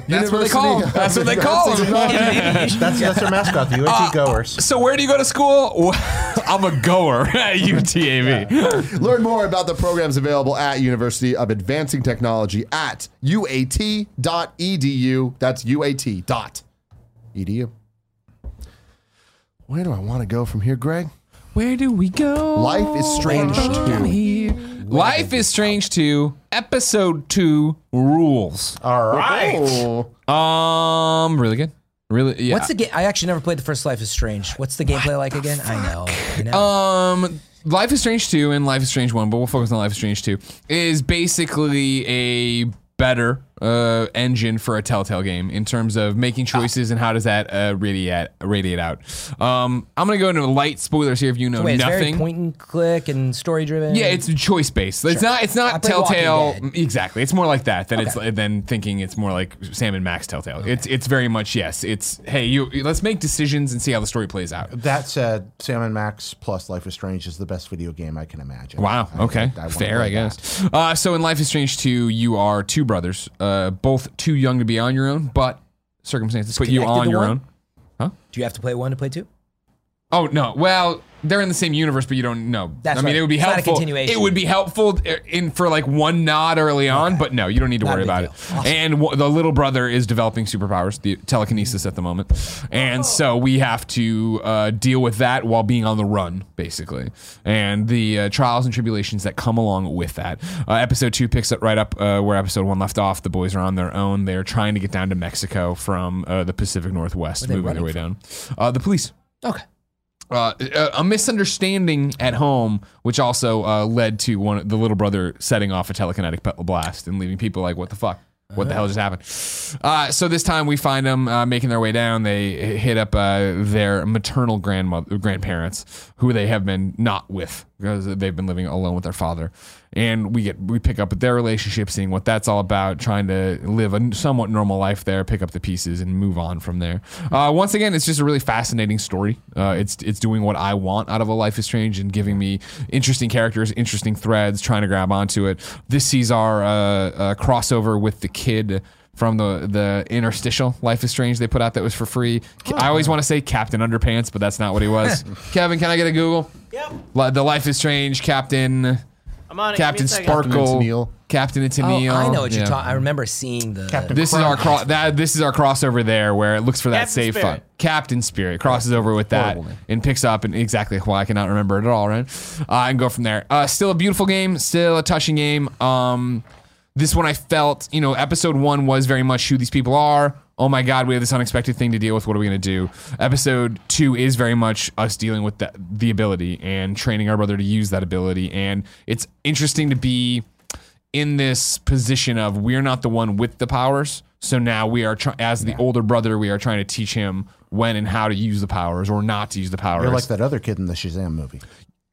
That's what they call them. That's what they call them. That's, that's their mascot, the U A T uh, goers. So where do you go to school? I'm a goer at U T A V. Yeah. Learn more about the programs available at University of Advancing Technology at U A T dot E D U. That's U A T dot E D U. Where do I want to go from here, Greg? Where do we go? Life is Strange two. Life is Strange two, Episode two rules. All right. Ooh. Um, really good. Really, yeah. What's the game? I actually never played the first Life is Strange. What's the gameplay what like the again? Fuck? I know. I know. Um, Life is Strange two and Life is Strange one, but we'll focus on Life is Strange two. Is basically a better uh, engine for a Telltale game in terms of making choices oh. and how does that uh, radiate radiate out. Um, I'm gonna go into light spoilers here if you know Wait, nothing. It's very point and click and story driven. Yeah, it's choice based. Sure. It's not. It's not Telltale exactly. It's more like that than okay. it's than thinking it's more like Sam and Max Telltale. Okay. It's it's very much yes. It's hey you let's make decisions and see how the story plays out. That said, Sam and Max plus Life is Strange is the best video game I can imagine. Wow. I, okay. I, I Fair, I guess. Uh, so in Life is Strange two, you are two brothers, uh, both too young to be on your own, but circumstances put you on your own. Huh? Do you have to play one to play two? Oh no! Well, they're in the same universe, but you don't know. That's I mean, right. it would be it's helpful. Not a continuation. It would be helpful in for like one nod early on, okay. but no, you don't need to not worry about deal. it. Awesome. And w- the little brother is developing superpowers, the telekinesis at the moment, and oh. so we have to uh, deal with that while being on the run, basically, and the uh, trials and tribulations that come along with that. Uh, episode two picks up right up uh, where episode one left off. The boys are on their own. They're trying to get down to Mexico from uh, the Pacific Northwest, moving their way from? down. Uh, the police. Okay. Uh, a misunderstanding at home, which also uh, led to one the little brother setting off a telekinetic blast and leaving people like, what the fuck? What the hell just happened? Uh, so this time we find them uh, making their way down. They hit up uh, their maternal grandmother, grandparents, who they have been not with because they've been living alone with their father. And we get we pick up their relationship, seeing what that's all about, trying to live a somewhat normal life there, pick up the pieces, and move on from there. Uh, once again, it's just a really fascinating story. Uh, it's it's doing what I want out of a Life is Strange and giving me interesting characters, interesting threads, trying to grab onto it. This sees our uh, uh, crossover with the kid from the, the interstitial Life is Strange they put out that was for free. Oh. I always want to say Captain Underpants, but that's not what he was. Kevin, can I get a Google? Yep. The Life is Strange Captain... I'm on it. Captain Sparkle, Captain Antonio. Oh, I know what yeah. you're talking. I remember seeing the. Captain this Crunch. is our cro- that this is our crossover there where it looks for that Captain save Spirit. fun. Captain Spirit crosses over with that and picks up and exactly why I cannot remember it at all, right? Uh, and go from there. Uh, still a beautiful game, still a touching game. Um, this one I felt, you know, episode one was very much who these people are. Oh my God, we have this unexpected thing to deal with. What are we going to do? Episode two is very much us dealing with the, the ability and training our brother to use that ability. And it's interesting to be in this position of we're not the one with the powers. So now we are, try- as the yeah. older brother, we are trying to teach him when and how to use the powers or not to use the powers. You're like that other kid in the Shazam movie.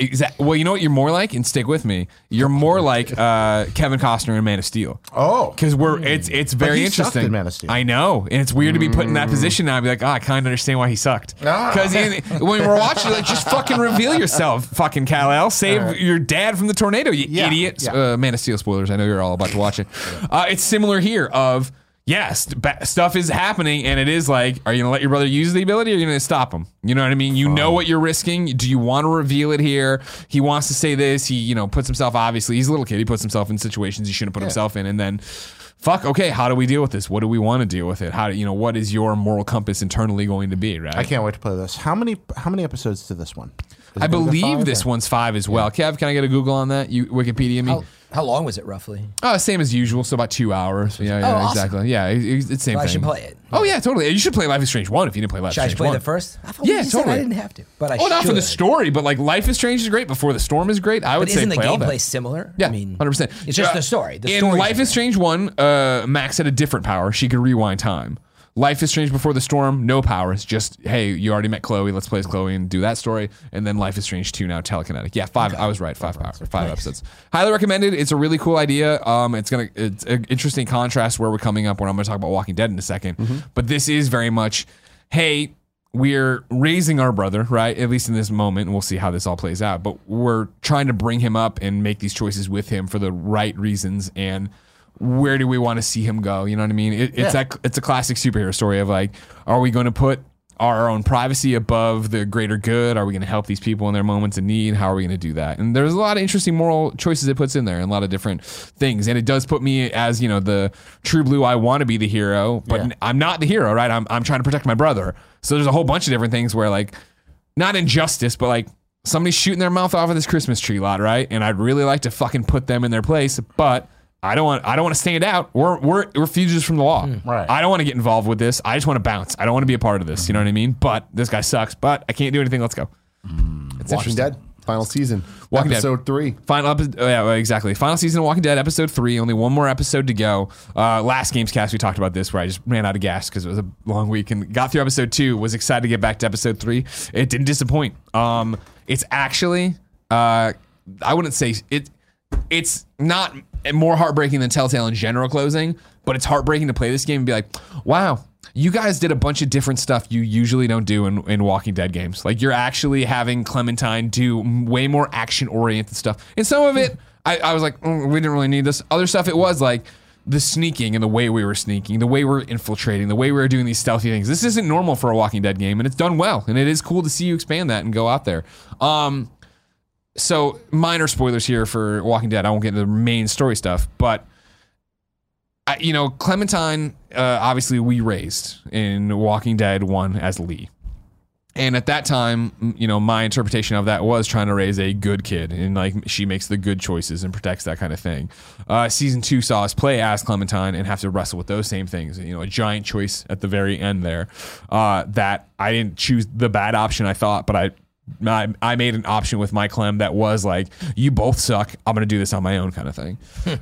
Exactly. Well, you know what you're more like, and stick with me. You're more like uh, Kevin Costner in Man of Steel. Oh, because we're it's it's very but he interesting. Sucked in Man of Steel. I know, and it's weird mm. to be put in that position now. I'd be like, oh, I kind of understand why he sucked. Because ah. when we're watching, like, just fucking reveal yourself, fucking Kal-El. Save right. your dad from the tornado, you yeah. idiot. Yeah. Uh, Man of Steel spoilers. I know you're all about to watch it. Uh, it's similar here. Of yes, stuff is happening, and it is like, are you going to let your brother use the ability or are you going to stop him? You know what I mean? You know what you're risking. Do you want to reveal it here? He wants to say this. He, you know, puts himself, obviously, he's a little kid. He puts himself in situations he shouldn't put yeah. himself in. And then, fuck, okay, how do we deal with this? What do we want to deal with it? How do you know, what is your moral compass internally going to be, right? I can't wait to play this. How many how many episodes to this one? I believe this or? one's five as well. Yeah. Kev, can I get a Google on that? You Wikipedia me? I'll- How long was it roughly? Oh, same as usual, so about two hours. Yeah, yeah, oh, awesome. exactly. Yeah, it, it's the same well, thing. I should play it. Oh, yeah, totally. You should play Life is Strange one if you didn't play Life is Strange one. Should I play one. the first? I yeah, totally. Said I didn't have to, but I should. Oh, not should. for the story, but like Life is Strange is great. Before the Storm is great. I would but say play all that. Isn't the gameplay similar? Yeah, I mean, one hundred percent. It's just uh, the story. The in Life is Strange one, uh, Max had a different power. She could rewind time. Life is Strange Before the Storm, no powers. Just, hey, you already met Chloe. Let's play as Chloe and do that story. And then Life is Strange two now, telekinetic. Yeah, five. Okay. I was right. Five powers. Five nice. episodes. Highly recommended. It's a really cool idea. Um, It's gonna. It's an interesting contrast where we're coming up when I'm going to talk about Walking Dead in a second. Mm-hmm. But this is very much, hey, we're raising our brother, right? At least in this moment. And we'll see how this all plays out. But we're trying to bring him up and make these choices with him for the right reasons and where do we want to see him go? You know what I mean? It, it's that yeah. it's a classic superhero story of like, are we going to put our own privacy above the greater good? Are we going to help these people in their moments of need? How are we going to do that? And there's a lot of interesting moral choices it puts in there and a lot of different things. And it does put me as, you know, the true blue, I want to be the hero, but yeah. I'm not the hero, right? I'm I'm trying to protect my brother. So there's a whole bunch of different things where like, not injustice, but like, somebody's shooting their mouth off of this Christmas tree lot, right? And I'd really like to fucking put them in their place, but I don't want I don't want to stand out. We're we're refugees from the law. Mm, right. I don't want to get involved with this. I just want to bounce. I don't want to be a part of this. You know what I mean? But this guy sucks, but I can't do anything. Let's go. Mm, it's Walking Dead. Final season. Walking episode Dead. three. Final episode. Oh, yeah, exactly. Final season of Walking Dead, episode three. Only one more episode to go. Uh, last Gamescast, we talked about this, where I just ran out of gas because it was a long week and got through episode two. Was excited to get back to episode three. It didn't disappoint. Um, it's actually, uh, I wouldn't say it. It's not more heartbreaking than Telltale in general closing, but it's heartbreaking to play this game and be like, wow, you guys did a bunch of different stuff you usually don't do in, in Walking Dead games. Like, you're actually having Clementine do way more action-oriented stuff. And some of it, I, I was like, mm, we didn't really need this. Other stuff, it was like the sneaking and the way we were sneaking, the way we were infiltrating, the way we were doing these stealthy things. This isn't normal for a Walking Dead game, and it's done well. And it is cool to see you expand that and go out there. Um, so, minor spoilers here for Walking Dead. I won't get into the main story stuff, but... I, you know, Clementine, uh, obviously we raised in Walking Dead one as Lee. And at that time, you know, my interpretation of that was trying to raise a good kid. And, like, she makes the good choices and protects that kind of thing. Uh, season two saw us play as Clementine and have to wrestle with those same things. You know, a giant choice at the very end there uh, that I didn't choose the bad option, I thought, but I... I, I made an option with my Clem that was like, you both suck. I'm going to do this on my own kind of thing.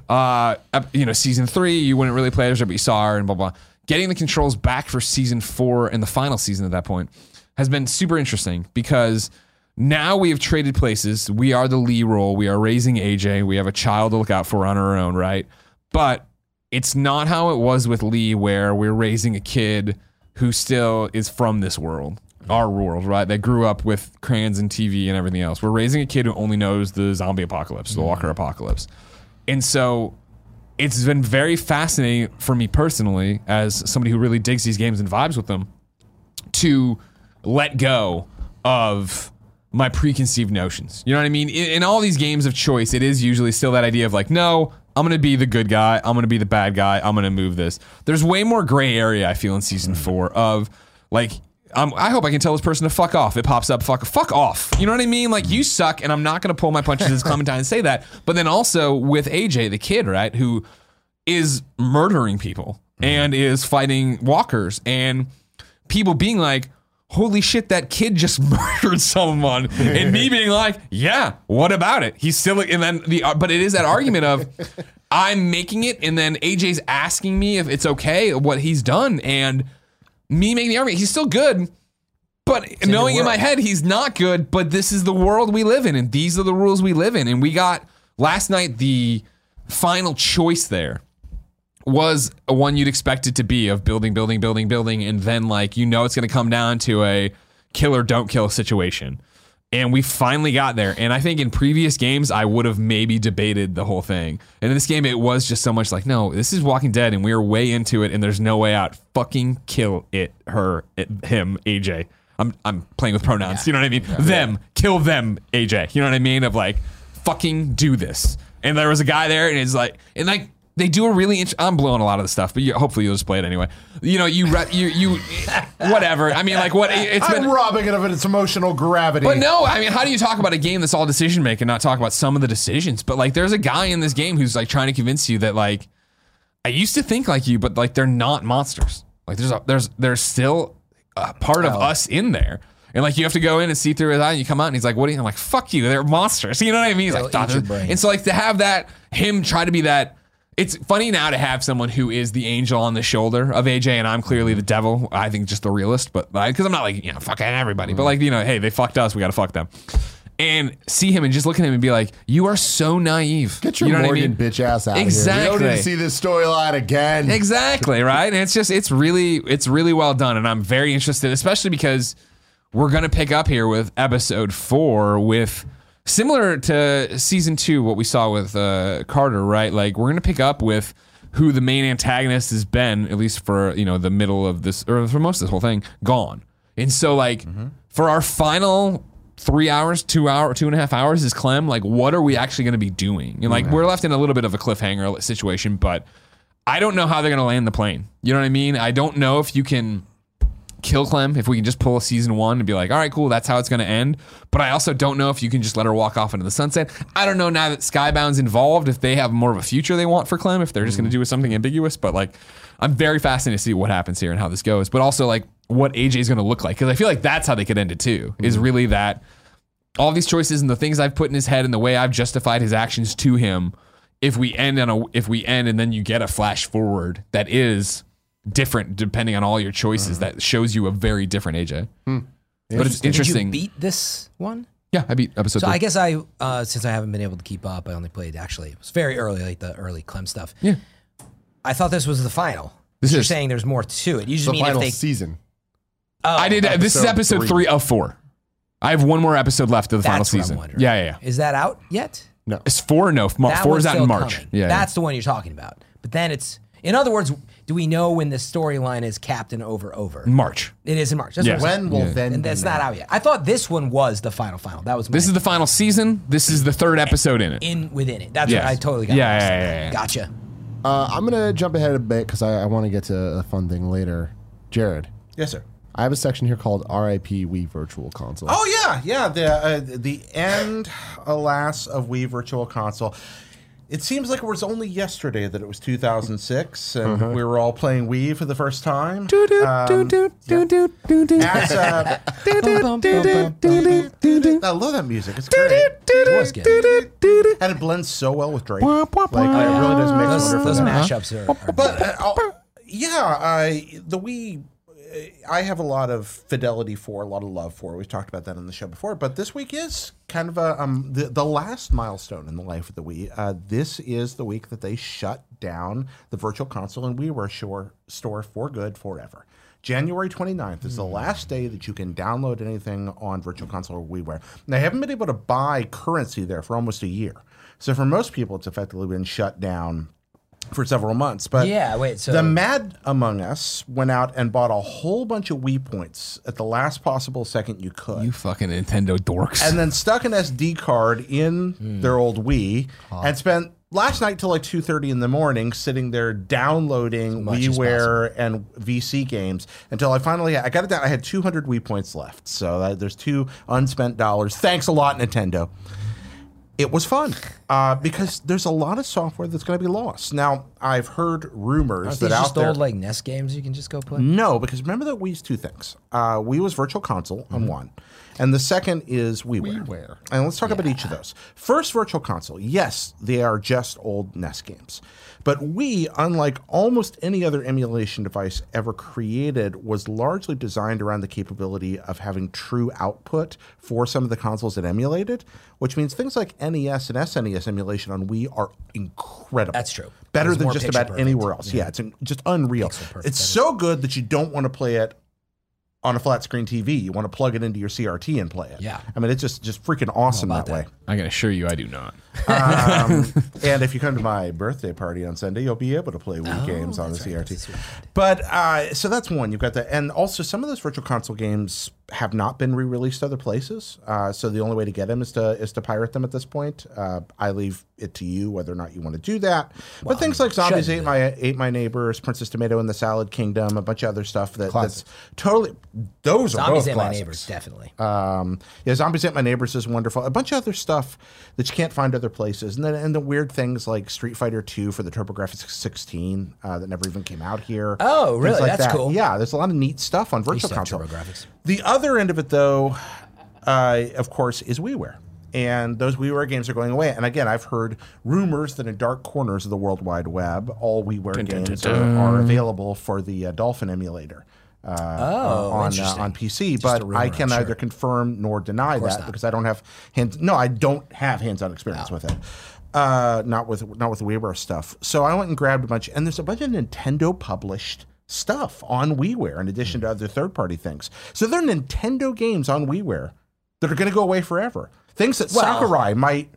uh, you know, season three, you wouldn't really play it, but you saw her and blah, blah. Getting the controls back for season four and the final season at that point has been super interesting because now we have traded places. We are the Lee role. We are raising A J. We have a child to look out for on our own, right? But it's not how it was with Lee where we're raising a kid who still is from this world. Our world, right? That grew up with crayons and T V and everything else. We're raising a kid who only knows the zombie apocalypse, the walker apocalypse. And so it's been very fascinating for me personally, as somebody who really digs these games and vibes with them, to let go of my preconceived notions. You know what I mean? In, in all these games of choice, it is usually still that idea of like, no, I'm going to be the good guy. I'm going to be the bad guy. I'm going to move this. There's way more gray area, I feel, in season four of like, Um, I hope I can tell this person to fuck off. It pops up, fuck, fuck off. You know what I mean? Like, you suck, and I'm not going to pull my punches as Clementine and say that. But then also with A J, the kid, right, who is murdering people and is fighting walkers and people being like, holy shit, that kid just murdered someone. And me being like, yeah, what about it? He's still, and then the, but it is that argument of I'm making it, and then A J's asking me if it's okay, what he's done. And me making the argument, he's still good, but it's knowing in, in my head he's not good, but this is the world we live in, and these are the rules we live in. And we got, last night, the final choice there was one you'd expect it to be of building, building, building, building, and then, like, you know it's going to come down to a kill or don't kill situation. And we finally got there. And I think in previous games, I would have maybe debated the whole thing. And in this game, it was just so much like, no, this is Walking Dead, and we are way into it, and there's no way out. Fucking kill it, her, it, him, A J. I'm I'm playing with pronouns. Yeah. You know what I mean? Yeah, them. Yeah. Kill them, A J. You know what I mean? Of like, fucking do this. And there was a guy there, and it's like, and like, they do a really interesting... I'm blowing a lot of the stuff, but you, hopefully you'll just play it anyway. You know, you... Re- you, you whatever. I mean, like, what... It's I'm been, robbing it of its emotional gravity. But no, I mean, how do you talk about a game that's all decision-making and not talk about some of the decisions? But, like, there's a guy in this game who's, like, trying to convince you that, like, I used to think like you, but, like, they're not monsters. Like, there's a, there's there's still a part of oh. us in there. And, like, you have to go in and see through his eye, and you come out, and he's like, what are you... I'm like, fuck you, they're monsters. You know what I mean? He's They'll like, eat your brain. And so, like, to have that... Him try to be that... It's funny now to have someone who is the angel on the shoulder of A J, and I'm clearly the devil. I think just the realist, but because I'm not like, you know, fucking everybody, but like, you know, hey, they fucked us. We got to fuck them. And see him and just look at him and be like, you are so naive. Get your you know Morgan I mean? bitch ass out exactly. of here. You don't need to see this storyline again. Exactly, right? And it's just, it's really, it's really well done. And I'm very interested, especially because we're going to pick up here with episode four with... Similar to season two, what we saw with uh, Carter, right? Like, we're going to pick up with who the main antagonist has been, at least for, you know, the middle of this, or for most of this whole thing, gone. And so, like, mm-hmm. for our final three hours, two hour, two and a half hours is Clem. Like, what are we actually going to be doing? And, like, mm-hmm. we're left in a little bit of a cliffhanger situation, but I don't know how they're going to land the plane. You know what I mean? I don't know if you can kill Clem if we can just pull a season one and be like, all right, cool, that's how it's going to end. But I also don't know if you can just let her walk off into the sunset. I don't know now that Skybound's involved if they have more of a future they want for Clem, if they're just mm. going to do something ambiguous. But like, I'm very fascinated to see what happens here and how this goes. But also like what A J's going to look like, because I feel like that's how they could end it too, mm. is really that all these choices and the things I've put in his head and the way I've justified his actions to him. If we end on a, if we end and then you get a flash forward that is different depending on all your choices, uh-huh. that shows you a very different A J. Hmm. But it's interesting. Did you beat this one? Yeah, I beat episode. So three. I guess I uh, since I haven't been able to keep up, I only played actually it was very early, like the early Clem stuff. Yeah, I thought this was the final. This you're is saying there's more to it. You just the mean final if they, season. Oh, I did. This is episode three. three of four. I have one more episode left of the That's final season. What I'm yeah, yeah, yeah. Is that out yet? No, it's four. No, that four is out in March. Coming. Yeah, that's yeah. the one you're talking about. But then it's, in other words, do we know when the storyline is capped and over? Over March. It is in March. That's yes. When will yeah. then? And that's not out yet. I thought this one was the final. Final. That was. My this idea. Is the final season. This is the third episode in it. In within it. That's yes. what I totally got. Yeah, yeah, yeah, yeah. Gotcha. Uh, I'm gonna jump ahead a bit because I, I want to get to a fun thing later. Jared. Yes, sir. I have a section here called R I P Wii Virtual Console. Oh, yeah. Yeah. The uh, the end, alas, of Wii Virtual Console. It seems like it was only yesterday that it was two thousand six, and mm-hmm. we were all playing Wii for the first time. I love that music. It's great. It and it blends so well with Drake. Like, it really does make those, those mashups are, are But, uh, yeah, uh, the Wii... I have a lot of fidelity for, a lot of love for. We've talked about that on the show before, but this week is kind of a, um, the, the last milestone in the life of the Wii. Uh, this is the week that they shut down the Virtual Console and WiiWare store for good forever. January twenty-ninth is the last day that you can download anything on Virtual Console or WiiWare. Now, I haven't been able to buy currency there for almost a year. So for most people, it's effectively been shut down for several months, but yeah, wait, so the mad among us went out and bought a whole bunch of Wii points at the last possible second you could. You fucking Nintendo dorks. And then stuck an S D card in mm. their old Wii Hot. And spent last night till like two thirty in the morning sitting there downloading WiiWare and V C games until I finally, I got it down. I had two hundred Wii points left. So that, there's two unspent dollars. Thanks a lot, Nintendo. It was fun uh, because there's a lot of software that's going to be lost. Now, I've heard rumors Aren't that these out just there... old, like, N E S games you can just go play? No, because remember that Wii's two things. Uh, Wii was Virtual Console mm-hmm. on one, and the second is WiiWare. WiiWare. And let's talk yeah. about each of those. First, Virtual Console. Yes, they are just old N E S games. But Wii, unlike almost any other emulation device ever created, was largely designed around the capability of having true output for some of the consoles it emulated, which means things like N E S and S N E S emulation on Wii are incredible. That's true. Better than just about anywhere else. Yeah, yeah it's an, just unreal. It's so good that you don't want to play it on a flat screen T V. You want to plug it into your C R T and play it. Yeah. I mean, it's just just freaking awesome that, that way. I can assure you I do not. Um, and if you come to my birthday party on Sunday, you'll be able to play Wii oh, games on the right, C R T. But uh, so that's one. You've got that. And also some of those Virtual Console games have not been re-released other places. Uh, so the only way to get them is to is to pirate them at this point. Uh, I leave it to you whether or not you want to do that. Well, but things like Zombies Ate My Ate My Neighbors, Princess Tomato and the Salad Kingdom, a bunch of other stuff that, that's totally those Zombies are both Zombies Ate classics. My Neighbors, definitely. Um, yeah, Zombies Ate My Neighbors is wonderful. A bunch of other stuff that you can't find other places, and then and the weird things like Street Fighter two for the TurboGrafx sixteen uh, that never even came out here. Oh, really? Like that's that. Cool. Yeah, there's a lot of neat stuff on Virtual Console. The other other end of it, though, uh, of course, is WiiWare. And those WiiWare games are going away. And again, I've heard rumors that in dark corners of the World Wide Web, all WiiWare dun, games dun, dun, dun. Are, are available for the uh, Dolphin emulator uh, oh, on, uh, on P C. Just but rumor, I can sure. neither confirm nor deny that not. Because I don't have hands. No, I don't have hands-on experience no. with it. Uh, not with not with the WiiWare stuff. So I went and grabbed a bunch, and there's a bunch of Nintendo published stuff on WiiWare in addition to other third-party things. So there are Nintendo games on WiiWare that are going to go away forever. Things that well, Sakurai might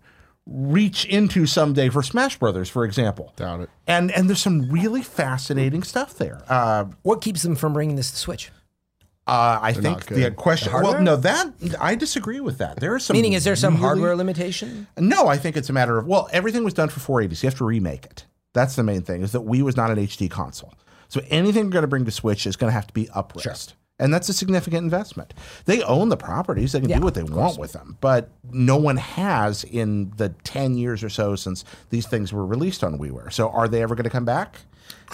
reach into someday for Smash Brothers, for example. Doubt it. And and there's some really fascinating stuff there. Uh, what keeps them from bringing this to Switch? Uh, I They're think the question. The well, no, that I disagree with that. There are some meaning. Is there some really, hardware limitation? No, I think it's a matter of well, everything was done for four eighty, so you have to remake it. That's the main thing. Is that Wii was not an H D console. So anything we're going to bring to Switch is going to have to be uprest. Sure. And that's a significant investment. They own the properties. They can yeah, do what they want with them. But no one has in the ten years or so since these things were released on WiiWare. So are they ever going to come back?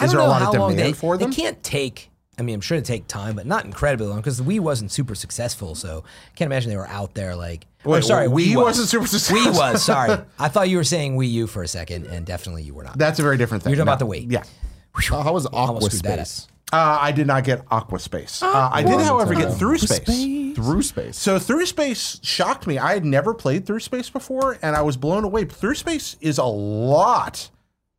Is there a lot of demand they, for them? They can't take, I mean, I'm sure it take time, but not incredibly long because the Wii wasn't super successful. So I can't imagine they were out there like, Wait, I'm sorry, Wii, Wii was. wasn't super successful. Wii was, sorry. I thought you were saying Wii U for a second, and definitely you were not. That's a very different thing. You're talking no. about the Wii. Yeah. Whew. How was Aqua Space? Uh, I did not get Aqua Space. Uh, I did, however, get Thru Space. Thru Space. So Thru Space shocked me. I had never played Thru Space before, and I was blown away. Thru Space is a lot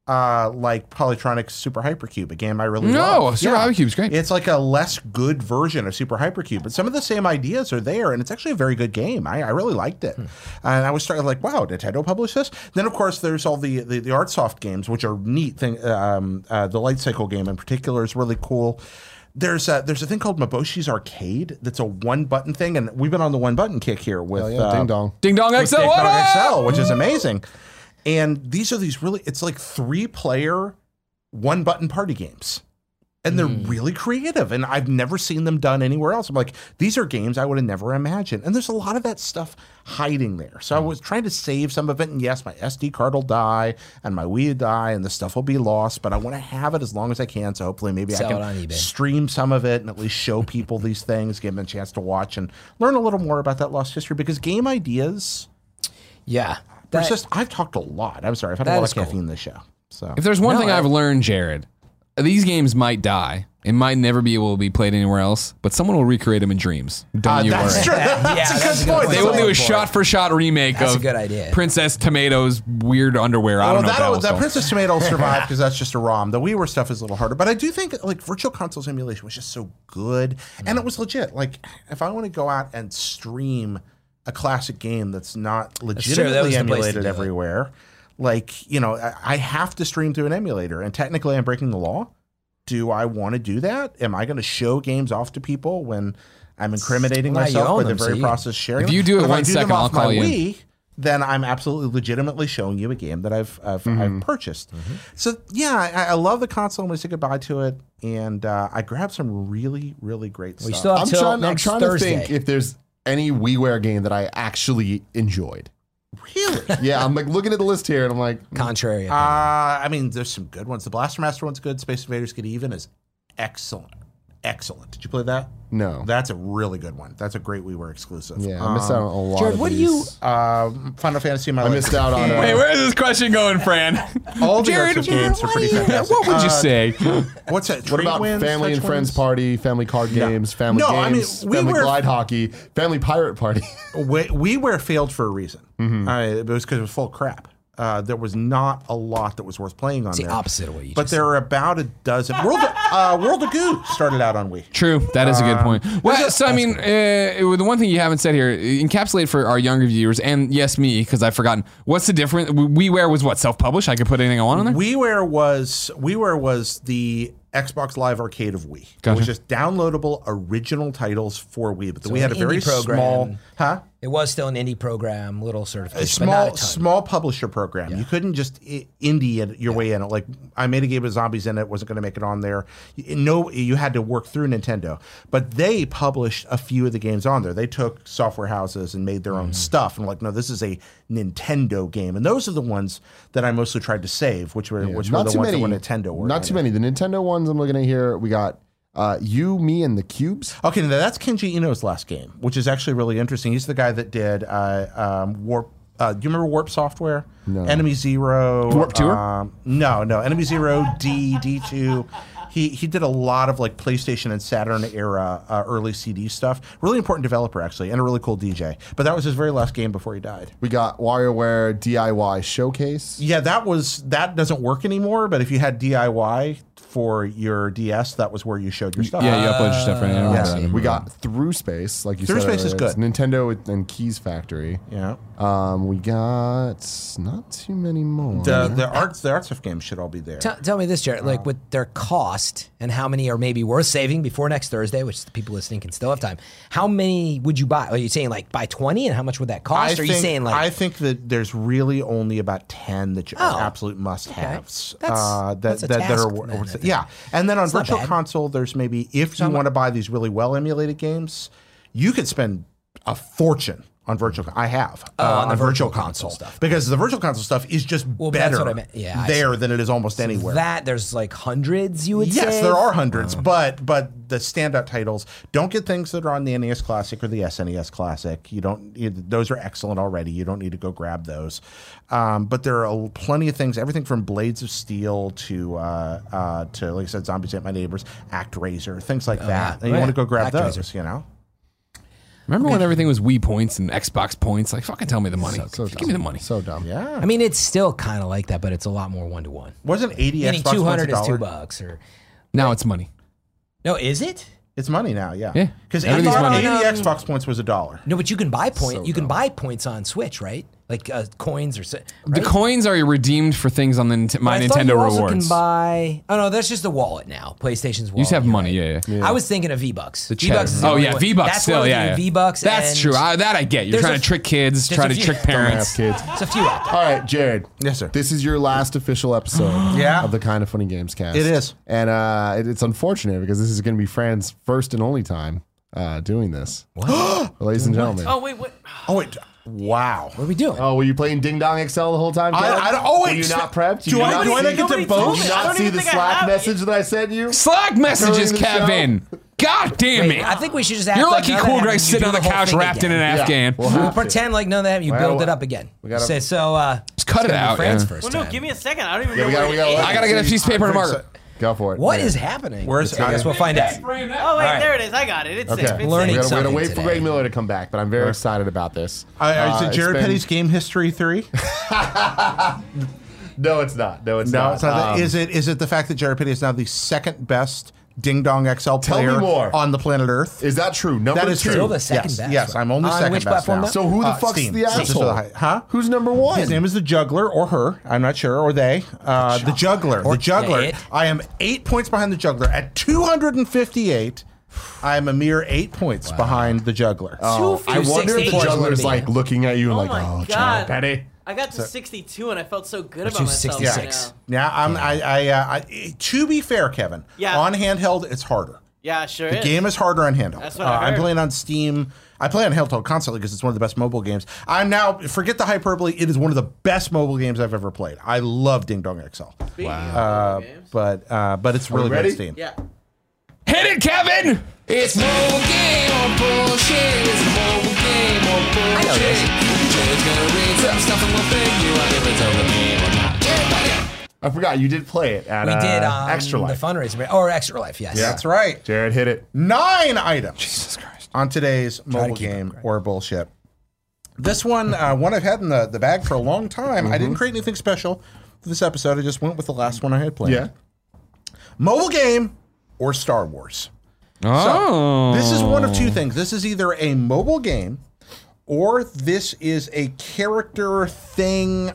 uh, like Polytronics Super Hypercube, a game I really love. No, Super yeah. Hypercube's great. It's like a less good version of Super Hypercube, but some of the same ideas are there, and it's actually a very good game. I, I really liked it. Hmm. And I was starting like, wow, Nintendo published this? Then, of course, there's all the, the, the ArtSoft games, which are neat. Thing, um, uh, the Light Cycle game in particular is really cool. There's a, there's a thing called Maboshi's Arcade that's a one-button thing, and we've been on the one-button kick here with oh, yeah, uh, Ding Dong. Ding Dong X L! Ding Dong X L, which is amazing. And these are these really, it's like three-player, one-button party games. And they're mm. really creative. And I've never seen them done anywhere else. I'm like, these are games I would have never imagined. And there's a lot of that stuff hiding there. So mm. I was trying to save some of it. And yes, my S D card will die, and my Wii will die, and the stuff will be lost. But I want to have it as long as I can. So hopefully maybe Sell I can stream some of it and at least show people these things, give them a chance to watch and learn a little more about that lost history. Because game ideas... Yeah. That, just, I've talked a lot. I'm sorry. I've had a lot of caffeine cool. this show. So if there's one no, thing I, I've learned, Jared, these games might die. It might never be able to be played anywhere else, but someone will recreate them in dreams. Don't uh, you that's worry. True. That, that's yeah, a that's good, good point. They will do a shot-for-shot shot remake that's of a good idea. Princess Tomato's weird underwear. I well, don't know that, that, that Princess Tomato survived because that's just a ROM. The WiiWare stuff is a little harder, but I do think like virtual console emulation was just so good, mm. and it was legit. Like if I want to go out and stream a classic game that's not legitimately that's emulated everywhere. Like, you know, I have to stream to an emulator, and technically I'm breaking the law. Do I want to do that? Am I going to show games off to people when I'm incriminating well, myself by the very process of sharing? If you do it one second, I'll call you. Wii, then I'm absolutely legitimately showing you a game that I've I've, mm-hmm. I've purchased. Mm-hmm. So yeah, I, I love the console. I'm going to say goodbye to it, and uh, I grabbed some really, really great well, stuff. Still I'm trying, next I'm trying Thursday. to think if there's any WiiWare game that I actually enjoyed. Really? Yeah, I'm like looking at the list here and I'm like... Contrary. Mm. Uh, I mean, there's some good ones. The Blaster Master one's good. Space Invaders Get Even is excellent. Excellent. Did you play that? No. That's a really good one. That's a great WiiWare exclusive. Yeah, um, I missed out on a lot Jared, of what these. do you... Um, Final Fantasy My I Life. missed out on... Uh, Wait, where is this question going, Fran? All the Jared, Jared, games are pretty fantastic. What would you say? Uh, what's that? What about wins, Family and Friends wins? Party, Family Card no. Games, Family no, Games, I mean, Family Glide Hockey, Family Pirate Party? WiiWare failed for a reason. Mm-hmm. uh, it was because it was full of crap. Uh, there was not a lot that was worth playing on it's there. It's the opposite of what you But there said. are about a dozen. World of, uh, World of Goo started out on Wii. True. That is a good point. Uh, well, so, I mean, uh, the one thing you haven't said here, encapsulate for our younger viewers, and yes, me, because I've forgotten, what's the difference? WiiWare was what? Self-published? I could put anything I want on there? WiiWare was, WiiWare was the Xbox Live Arcade of Wii. Gotcha. It was just downloadable original titles for Wii. But so we had a very program. small... Huh? It was still an indie program, little certification, a small, but not a ton. small publisher program. Yeah. You couldn't just indie it your yeah. way in it. Like I made a game with zombies in it, wasn't going to make it on there. No, you had to work through Nintendo, but they published a few of the games on there. They took software houses and made their mm-hmm. own stuff. And like, no, this is a Nintendo game, and those are the ones that I mostly tried to save, which were yeah. which not were the ones many, that were Nintendo. Were not too many. The Nintendo ones I'm looking at here, we got. Uh, you, me, and the Cubes. Okay, now that's Kenji Ino's last game, which is actually really interesting. He's the guy that did uh, um, Warp. Uh, do you remember Warp Software? No. Enemy Zero. Warp Tour? Um, no, no. Enemy Zero, D, D two. He he did a lot of like PlayStation and Saturn era uh, early C D stuff. Really important developer, actually, and a really cool D J. But that was his very last game before he died. We got WarioWare D I Y Showcase. Yeah, that was that doesn't work anymore, but if you had D I Y... for your D S, that was where you showed your stuff. Yeah, you upload your stuff right now. Yeah. We got Thru Space, like you Thru said. Thru Space is good. It's Nintendo and Keys Factory. Yeah. Um, we got not too many more. The the arts the arts of games should all be there. Tell, tell me this, Jared, like with their cost and how many are maybe worth saving before next Thursday, which the people listening can still have time. How many would you buy? Are you saying like buy twenty, and how much would that cost? I are think, you saying like I think that there's really only about ten that you oh, absolute must-haves. Okay. Uh, that that's a that, task, that are worth it. Yeah, and then on it's Virtual Console, there's maybe if so you want to buy these really well emulated games, you could spend a fortune. On virtual, I have oh, uh, on, the on virtual, virtual console, console stuff because the virtual console stuff is just well, better that's what I meant. Yeah, there than it is almost so anywhere. That there's like hundreds, you would yes, say. Yes, there are hundreds, oh. but but the standout titles don't get things that are on the N E S Classic or the S N E S Classic. You don't; you, those are excellent already. You don't need to go grab those. Um, but there are plenty of things, everything from Blades of Steel to uh, uh, to like I said, Zombies Ate My Neighbors, ActRaiser, things like oh, that. Yeah. And you yeah. want to go grab ActRaiser. those, you know. Remember okay. when everything was Wii points and Xbox points? Like, fucking tell me the money. So, so Give dumb. me the money. So dumb. Yeah. I mean, it's still kind of like that, but it's a lot more one to one. Wasn't eighty Xbox points two hundred is two bucks or now like, it's money. No, is it? It's money now. Yeah. Yeah. Because eighty, money. eighty um, Xbox points was a dollar. No, but you can buy point. So you can dumb. buy points on Switch, right? Like uh, coins or right? The coins are redeemed for things on the Nint my I Nintendo you also rewards. Can buy. Oh no, that's just the wallet now. PlayStation's wallet. You just have money, right? yeah, yeah. I was thinking of V-Bucks. The V-Bucks is oh yeah, V-Bucks still, yeah, yeah. V-Bucks. That's true. I, that I get. You're trying to trick kids, trying to trick parents. Don't have kids. It's a few out there. All right, Jared. Yes, sir. This is your last official episode yeah. of the Kinda Funny Gamescast. It is, and uh, it, it's unfortunate because this is going to be Fran's first and only time uh, doing this. What, ladies and gentlemen? Oh wait, what? Oh wait. Wow. What are we doing? Oh, were you playing Ding Dong X L the whole time? I, I don't, oh, wait. Were you not prepped? You do I not get to both? Did you not see the Slack message that I sent you? Slack messages, Kevin. God damn it. I think we should just act You're like lucky cool Greg sitting on the couch wrapped in an Afghan. We'll pretend like none of that. You build it up again. Say so. Just cut it out. Well, no, give me a second. I don't even know. I got to get a piece of paper and marker. Go for it. What is happening? Where's I guess we'll find out. Oh, wait, there it is. I got it. It's safe. We're going to wait for Greg Miller to come back, but I'm very excited about this. Is it Jared Petty's Game History three? No, it's not. No, it's not. Is it? Is it the fact that Jared Petty is now the second best Ding Dong X L player on the planet Earth? Is that true? That is true. The second yes, best. Yes, I'm only on second which best now. So who the uh, fuck's Steam. the asshole? The huh? Who's number one? His name is the Juggler or her. I'm not sure. Or they. Uh, the, the Juggler. Or the Juggler. Dead. I am eight points behind the Juggler at two hundred fifty-eight. I am a mere eight points wow. behind the Juggler. Oh, two, I wonder six, if the Juggler's like looking at you and oh like, oh, Jared Petty. I got to so, sixty-two, and I felt so good about myself. sixty-six. Yeah, I'm, I, I, uh, I, to be fair, Kevin, yeah. on handheld, it's harder. Yeah, sure The is. game is harder on handheld. That's what uh, I heard. I'm playing on Steam. I play on handheld constantly because it's one of the best mobile games. I'm now, forget the hyperbole, it is one of the best mobile games I've ever played. I love Ding Dong X L. Speaking wow. Uh, but, uh, but it's Are really good Steam. Yeah. Hit it, Kevin! It's mobile game or bullshit. It's mobile game or bullshit. I forgot you did play it at we did, um, Extra Life. The fundraiser or Extra Life, yes. Yeah. That's right. Jared hit it. Nine items. Jesus Christ. On today's Try mobile to game or bullshit. This one, uh, one I've had in the, the bag for a long time. Mm-hmm. I didn't create anything special for this episode. I just went with the last one I had planned. Yeah. Mobile game or Star Wars. Oh. So, this is one of two things. This is either a mobile game or this is a character thing,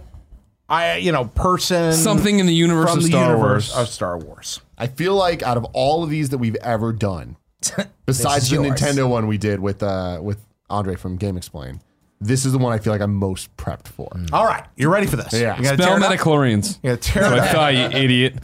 I you know, person. Something in the universe from of Star the universe Wars. Of Star Wars. I feel like out of all of these that we've ever done, besides the yours. Nintendo one we did with uh, with Andre from Game Explain, this is the one I feel like I'm most prepped for. Mm. All right, you're ready for this. Yeah. You gotta Spell metachlorians. Yeah, terrible. I thought, you idiot.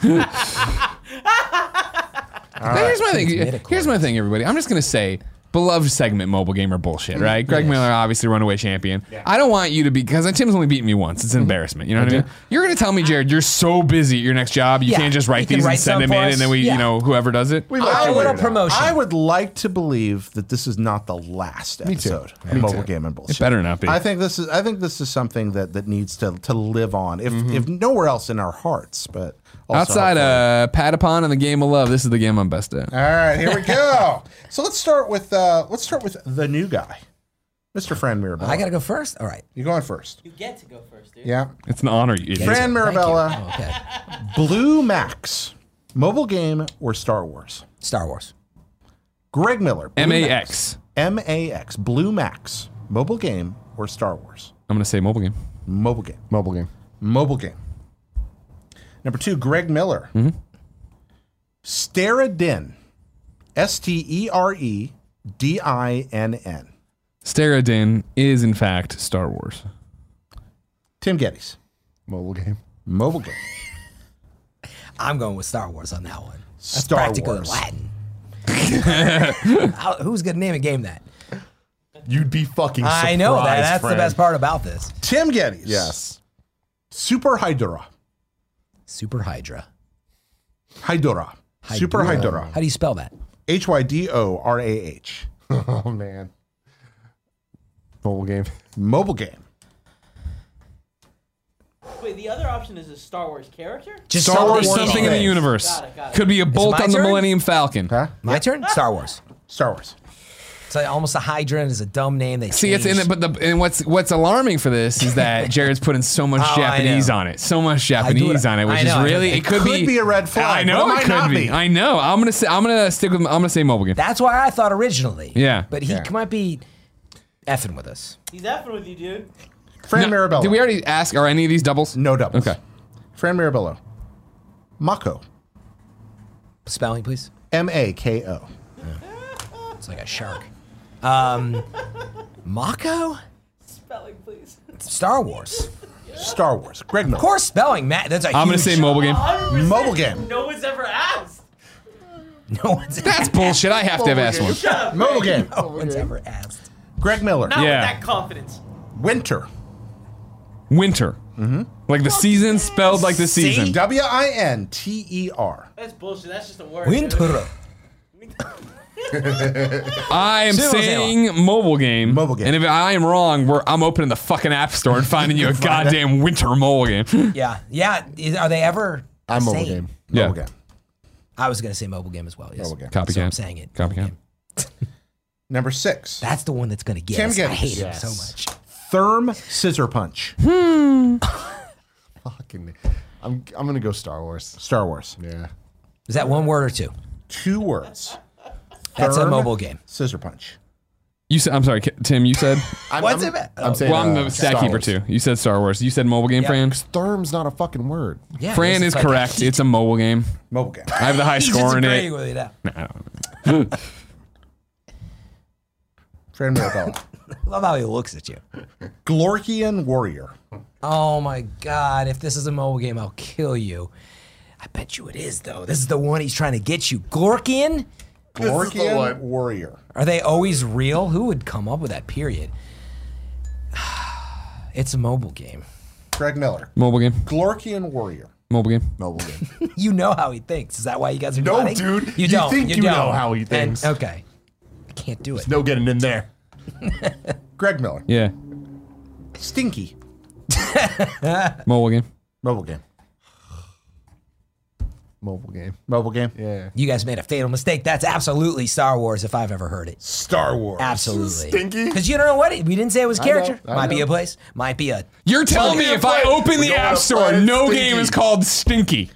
Right. Here's my thing. Here's my thing, everybody. I'm just gonna say. Beloved segment, mobile gamer bullshit, right? Greg yes. Miller, obviously runaway champion. Yeah. I don't want you to be, because Tim's only beaten me once. It's an embarrassment. You know what I mean? You're going to tell me, Jared, you're so busy at your next job, you yeah. can't just write can these write and send them in, us. and then we, yeah. you know, whoever does it. We like I, would, promotion. I would like to believe that this is not the last episode of yeah. mobile game and bullshit. It better not be. I think this is I think this is something that, that needs to, to live on, if mm-hmm. if nowhere else in our hearts, but... Also Outside uh, Patapon and the Game of Love, this is the game I'm best at. All right, here we go. So let's start with uh, let's start with the new guy, Mister Fran Mirabella. I gotta go first. All right, you're going first. You get to go first, dude. Yeah, it's an honor. You yeah, Fran Mirabella. Oh, okay. Blue Max, mobile game or Star Wars? Star Wars. Greg Miller. Blue M A X. Max. M A X. Blue Max, mobile game or Star Wars? I'm going to say mobile game. Mobile game. Mobile game. Mobile game. Number two, Greg Miller. Mm-hmm. Steradin. S T E R E D I N N. Steradin is, in fact, Star Wars. Tim Geddes. Mobile game. Mobile game. I'm going with Star Wars on that one. That's Star practically Wars. Latin. Who's going to name a game that? You'd be fucking surprised, I know that. That's friend. The best part about this. Tim Geddes. Yes. Super Hydra. Super Hydra. Hydra. Hydra. Super Hydra. How do you spell that? H Y D O R A H. Oh, man. Mobile game. Mobile game. Wait, the other option is a Star Wars character? Just Star, Star Wars something games. In the universe. Got it, got it. Could be a bolt on turn? The Millennium Falcon. Huh? My yep. turn? Star Wars. Star Wars. It's like almost a Hydran is a dumb name. They see changed. It's in it, but the and what's what's alarming for this is that Jared's putting so much oh, Japanese on it, so much Japanese on it, which know, is really it, it could, could be, be a red flag. I know it, it could be. be. I know. I'm gonna say I'm gonna stick with I'm gonna say mobile game. That's why I thought originally. Yeah, but he yeah. might be effing with us. He's effing with you, dude. Fran no, Mirabello. Did we already ask? Are any of these doubles? No doubles. Okay. Fran Mirabello. Mako. Spelling, please. M A K O. Yeah. It's like a shark. Um, Mako? Spelling, please. Star Wars. Yeah. Star Wars. Greg Miller. Of course, spelling, Matt. That's a I'm huge... going to say mobile game. one hundred percent Mobile game. No one's ever asked. No one's ever That's bullshit. I have mobile to have asked game. One. Shut up, mobile game. No one's ever asked. Greg Miller. Not yeah. with that confidence. Winter. Winter. Mm-hmm. Like the season spelled like the season. W I N T E R. That's bullshit. That's just a word. Winter. I am saying mobile game. Mobile game. And if I am wrong, we're, I'm opening the fucking app store and finding you a goddamn winter mobile game. Yeah. Yeah. Are they ever I'm same? Mobile game. Mobile yeah. game. I was going to say mobile game as well. Yes. Mobile game. Copycat. So I'm saying it. Copycat. Number six. That's the one that's going to get us. I hate yes. him so much. Therm Scissor Punch. Hmm. Fucking. I'm, I'm going to go Star Wars. Star Wars. Yeah. Is that one word or two? Two words. That's a mobile game. Scissor Punch. You said. I'm sorry, Tim. You said. I'm, What's I'm, it? Oh. I'm saying. Well, I'm the uh, stat keeper too. You said Star Wars. You said mobile game, yeah. Fran. Therm's not a fucking word. Yeah, Fran is like correct. It's a mobile game. Mobile game. I have the high score in it. With you now. Nah, I don't know. Fran Mirabella. I love how he looks at you. Glorkian Warrior. Oh my God! If this is a mobile game, I'll kill you. I bet you it is though. This is the one he's trying to get you, Glorkian. Glorkian Warrior. Are they always real? Who would come up with that, period? It's a mobile game. Greg Miller. Mobile game. Glorkian Warrior. Mobile game. Mobile game. You know how he thinks. Is that why you guys are no, nodding? No, dude. You, you don't. Think you, you don't. Know how he thinks. And, okay. I can't do it. There's no getting in there. Greg Miller. Yeah. Stinky. Mobile game. Mobile game. Mobile game. Mobile game? Yeah. You guys made a fatal mistake. That's absolutely Star Wars if I've ever heard it. Star Wars. Absolutely. Stinky? Because you don't know what it we didn't say it was character. I know, I might know. Be a place. Might be a... You're telling me if I open the app store, no stinky. Game is called Stinky.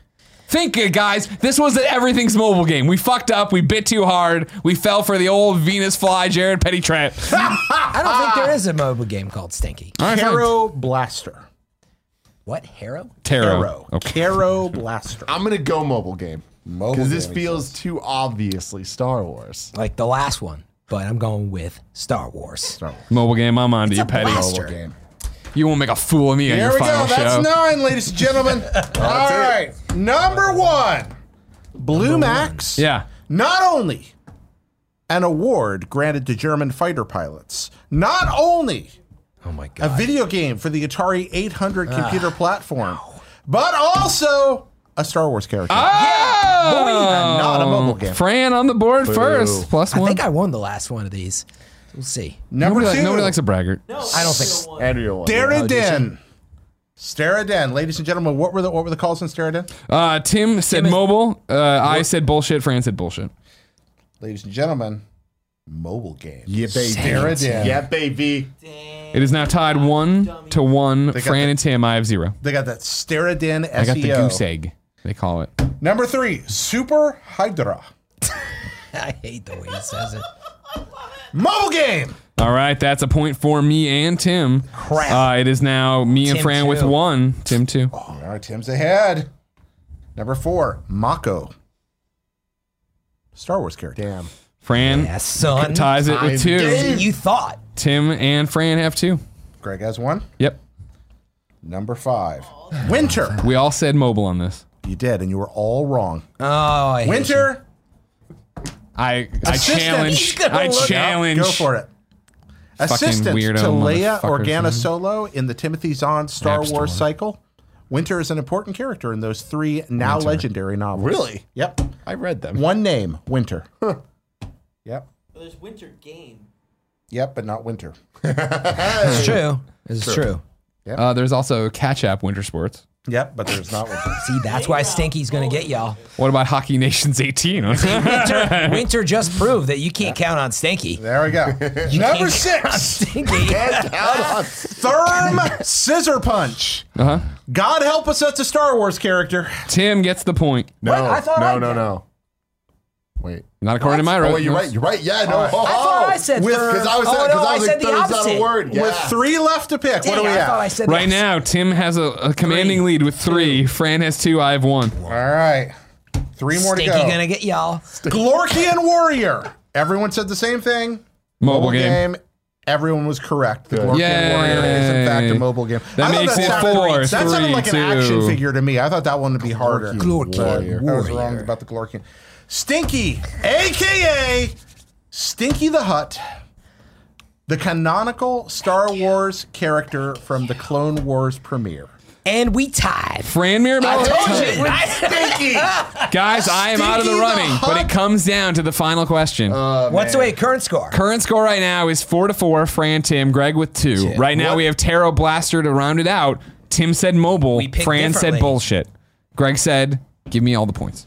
Think it, guys. This was an everything's mobile game. We fucked up. We bit too hard. We fell for the old Venus fly, Jared Petty trap. I don't think there is a mobile game called Stinky. Hero Blaster. What? Harrow? Tarot. Tarot okay. Blaster. I'm going to go mobile game. Mobile game. Because this feels exists. Too obviously Star Wars. Like the last one, but I'm going with Star Wars. Star Wars. Mobile game, I'm on to you, Petty. Mobile game. You won't make a fool of me on your final show. Here we go. That's nine, ladies and gentlemen. All right. It. Number one. Blue Number Max. One. Yeah. Not only an award granted to German fighter pilots, not only... Oh my God. A video game for the Atari eight hundred computer uh, platform, no. but also a Star Wars character. Oh! Yeah, boy, not a mobile game. Fran on the board Boo. First. Plus one. I think I won the last one of these. We'll see. Number nobody, two. Like, nobody likes a braggart. No, I don't think. Andrea won. Steradin. Steradin. Ladies and gentlemen, what were the what were the calls on Steradin? Uh, Tim said Tim mobile. Uh, I said bullshit. Fran said bullshit. Ladies and gentlemen, mobile game. Yeah, baby. Steradin. Yeah, baby. Damn. It is now tied one Dummy. To one. Fran the, and Tim, I have zero. They got that Steradin S E O. I got the goose egg, they call it. Number three, Super Hydra. I hate the way he says it. Mobile game. All right, that's a point for me and Tim. Crap. Uh, it is now me Tim and Fran two. with one. Tim two. Oh, all right, Tim's ahead. Number four, Mako. Star Wars character. Damn. Fran yeah, son. ties it with two. Did you thought. Tim and Fran have two. Greg has one? Yep. Number five, Winter. We all said mobile on this. You did, and you were all wrong. Oh, I Winter. Hate you. I I Assistant. challenge. I challenge. Up. Go for it. Assistant to Leia Organa Solo in the Timothy Zahn Star Wars Storm. cycle. Winter is an important character in those three now Winter. legendary novels. Really? Yep. I read them. One name, Winter. Huh. Yep. Well, there's Winter Game. Yep, but not Winter. It's true. It's true. true. Yep. Uh, there's also Catch App Winter Sports. Yep, but there's not one. See, that's why Stinky's going to get y'all. What about Hockey Nations eighteen? Winter, Winter just proved that you can't yeah. count on Stinky. There we go. You Number six. Stinky. You can't count on Therm Scissor Punch. Uh-huh. God help us, that's a Star Wars character. Tim gets the point. No, what? I thought no, I no, no. Wait. Not according well, to my rules. Oh, wait, you're right. You're right. Yeah, no. Right. Oh, I thought I said with, Because I was, oh, no, I was I said like, that's not a word. Yeah. With three left to pick. Dang, what do we I have? I said right now, Tim has a, a commanding three. lead with three. Two. Fran has two. I have one. All right. Three more Stinky to go. Stinky gonna get y'all. Glorkian Warrior. Everyone said the same thing. Mobile, mobile game. game. Everyone was correct. The Glorkian Yay. Warrior is, in fact, a mobile game. That I makes that it sounded, four, That three, sounded like two. an action figure to me. I thought that one would be harder. Glorkian Warrior. I was wrong about the Glorkian. Stinky, a k a. Stinky the Hutt, the canonical Star Wars character from the Clone Wars premiere. And we tied. Fran Mirabella tied. Stinky. Guys, I am Stinky out of the running, the but it comes down to the final question. Uh, What's man. the way, current score? Current score right now is four to four, Fran, Tim, Greg with two. Tim. Right now what? we have Taro Blaster to round it out. Tim said mobile, Fran said bullshit. Greg said, give me all the points.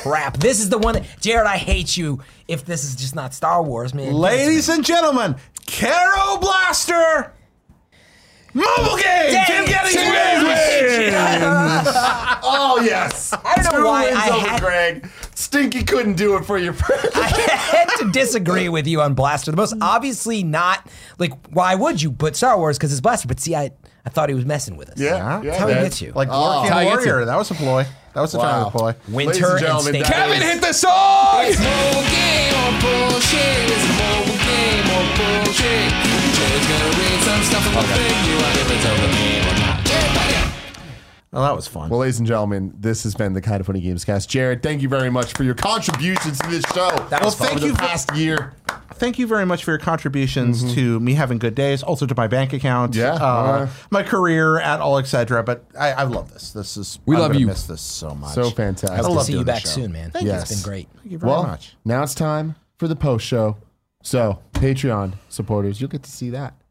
Crap. This is the one that, Jared, I hate you if this is just not Star Wars, man. Ladies and gentlemen, Caro Blaster mobile game! Dang, Tim Gettys wins! Oh, yes. I don't Two know why wins I over had... Greg. Stinky couldn't do it for your friend. I had to disagree with you on Blaster. The most obviously not, like, why would you put Star Wars because it's Blaster? But see, I I thought he was messing with us. Yeah. yeah. yeah That's how he gets you. Like, oh, Lorcan Warrior, that was a ploy. That was the wow. time to play. Winter and, and Kevin hit the song! It's mobile game or bullshit. It's mobile game or bullshit. Jared's gonna read some stuff and we'll figure out if it's over game or not. Well, that was fun. Well, ladies and gentlemen, this has been the Kind of Funny Gamescast. Jared, thank you very much for your contributions to this show. That well, was fun. Thank you for the past year. Thank you very much for your contributions mm-hmm. to me having good days, also to my bank account, yeah, uh, yeah. my career, at all, et cetera. But I, I love this. This is we I'm love you. Miss this so much. So fantastic. I love to see you back show. soon, man. Thank yes. you. It's been great. Thank you very well, much. Now it's time for the post show. So Patreon supporters, you'll get to see that.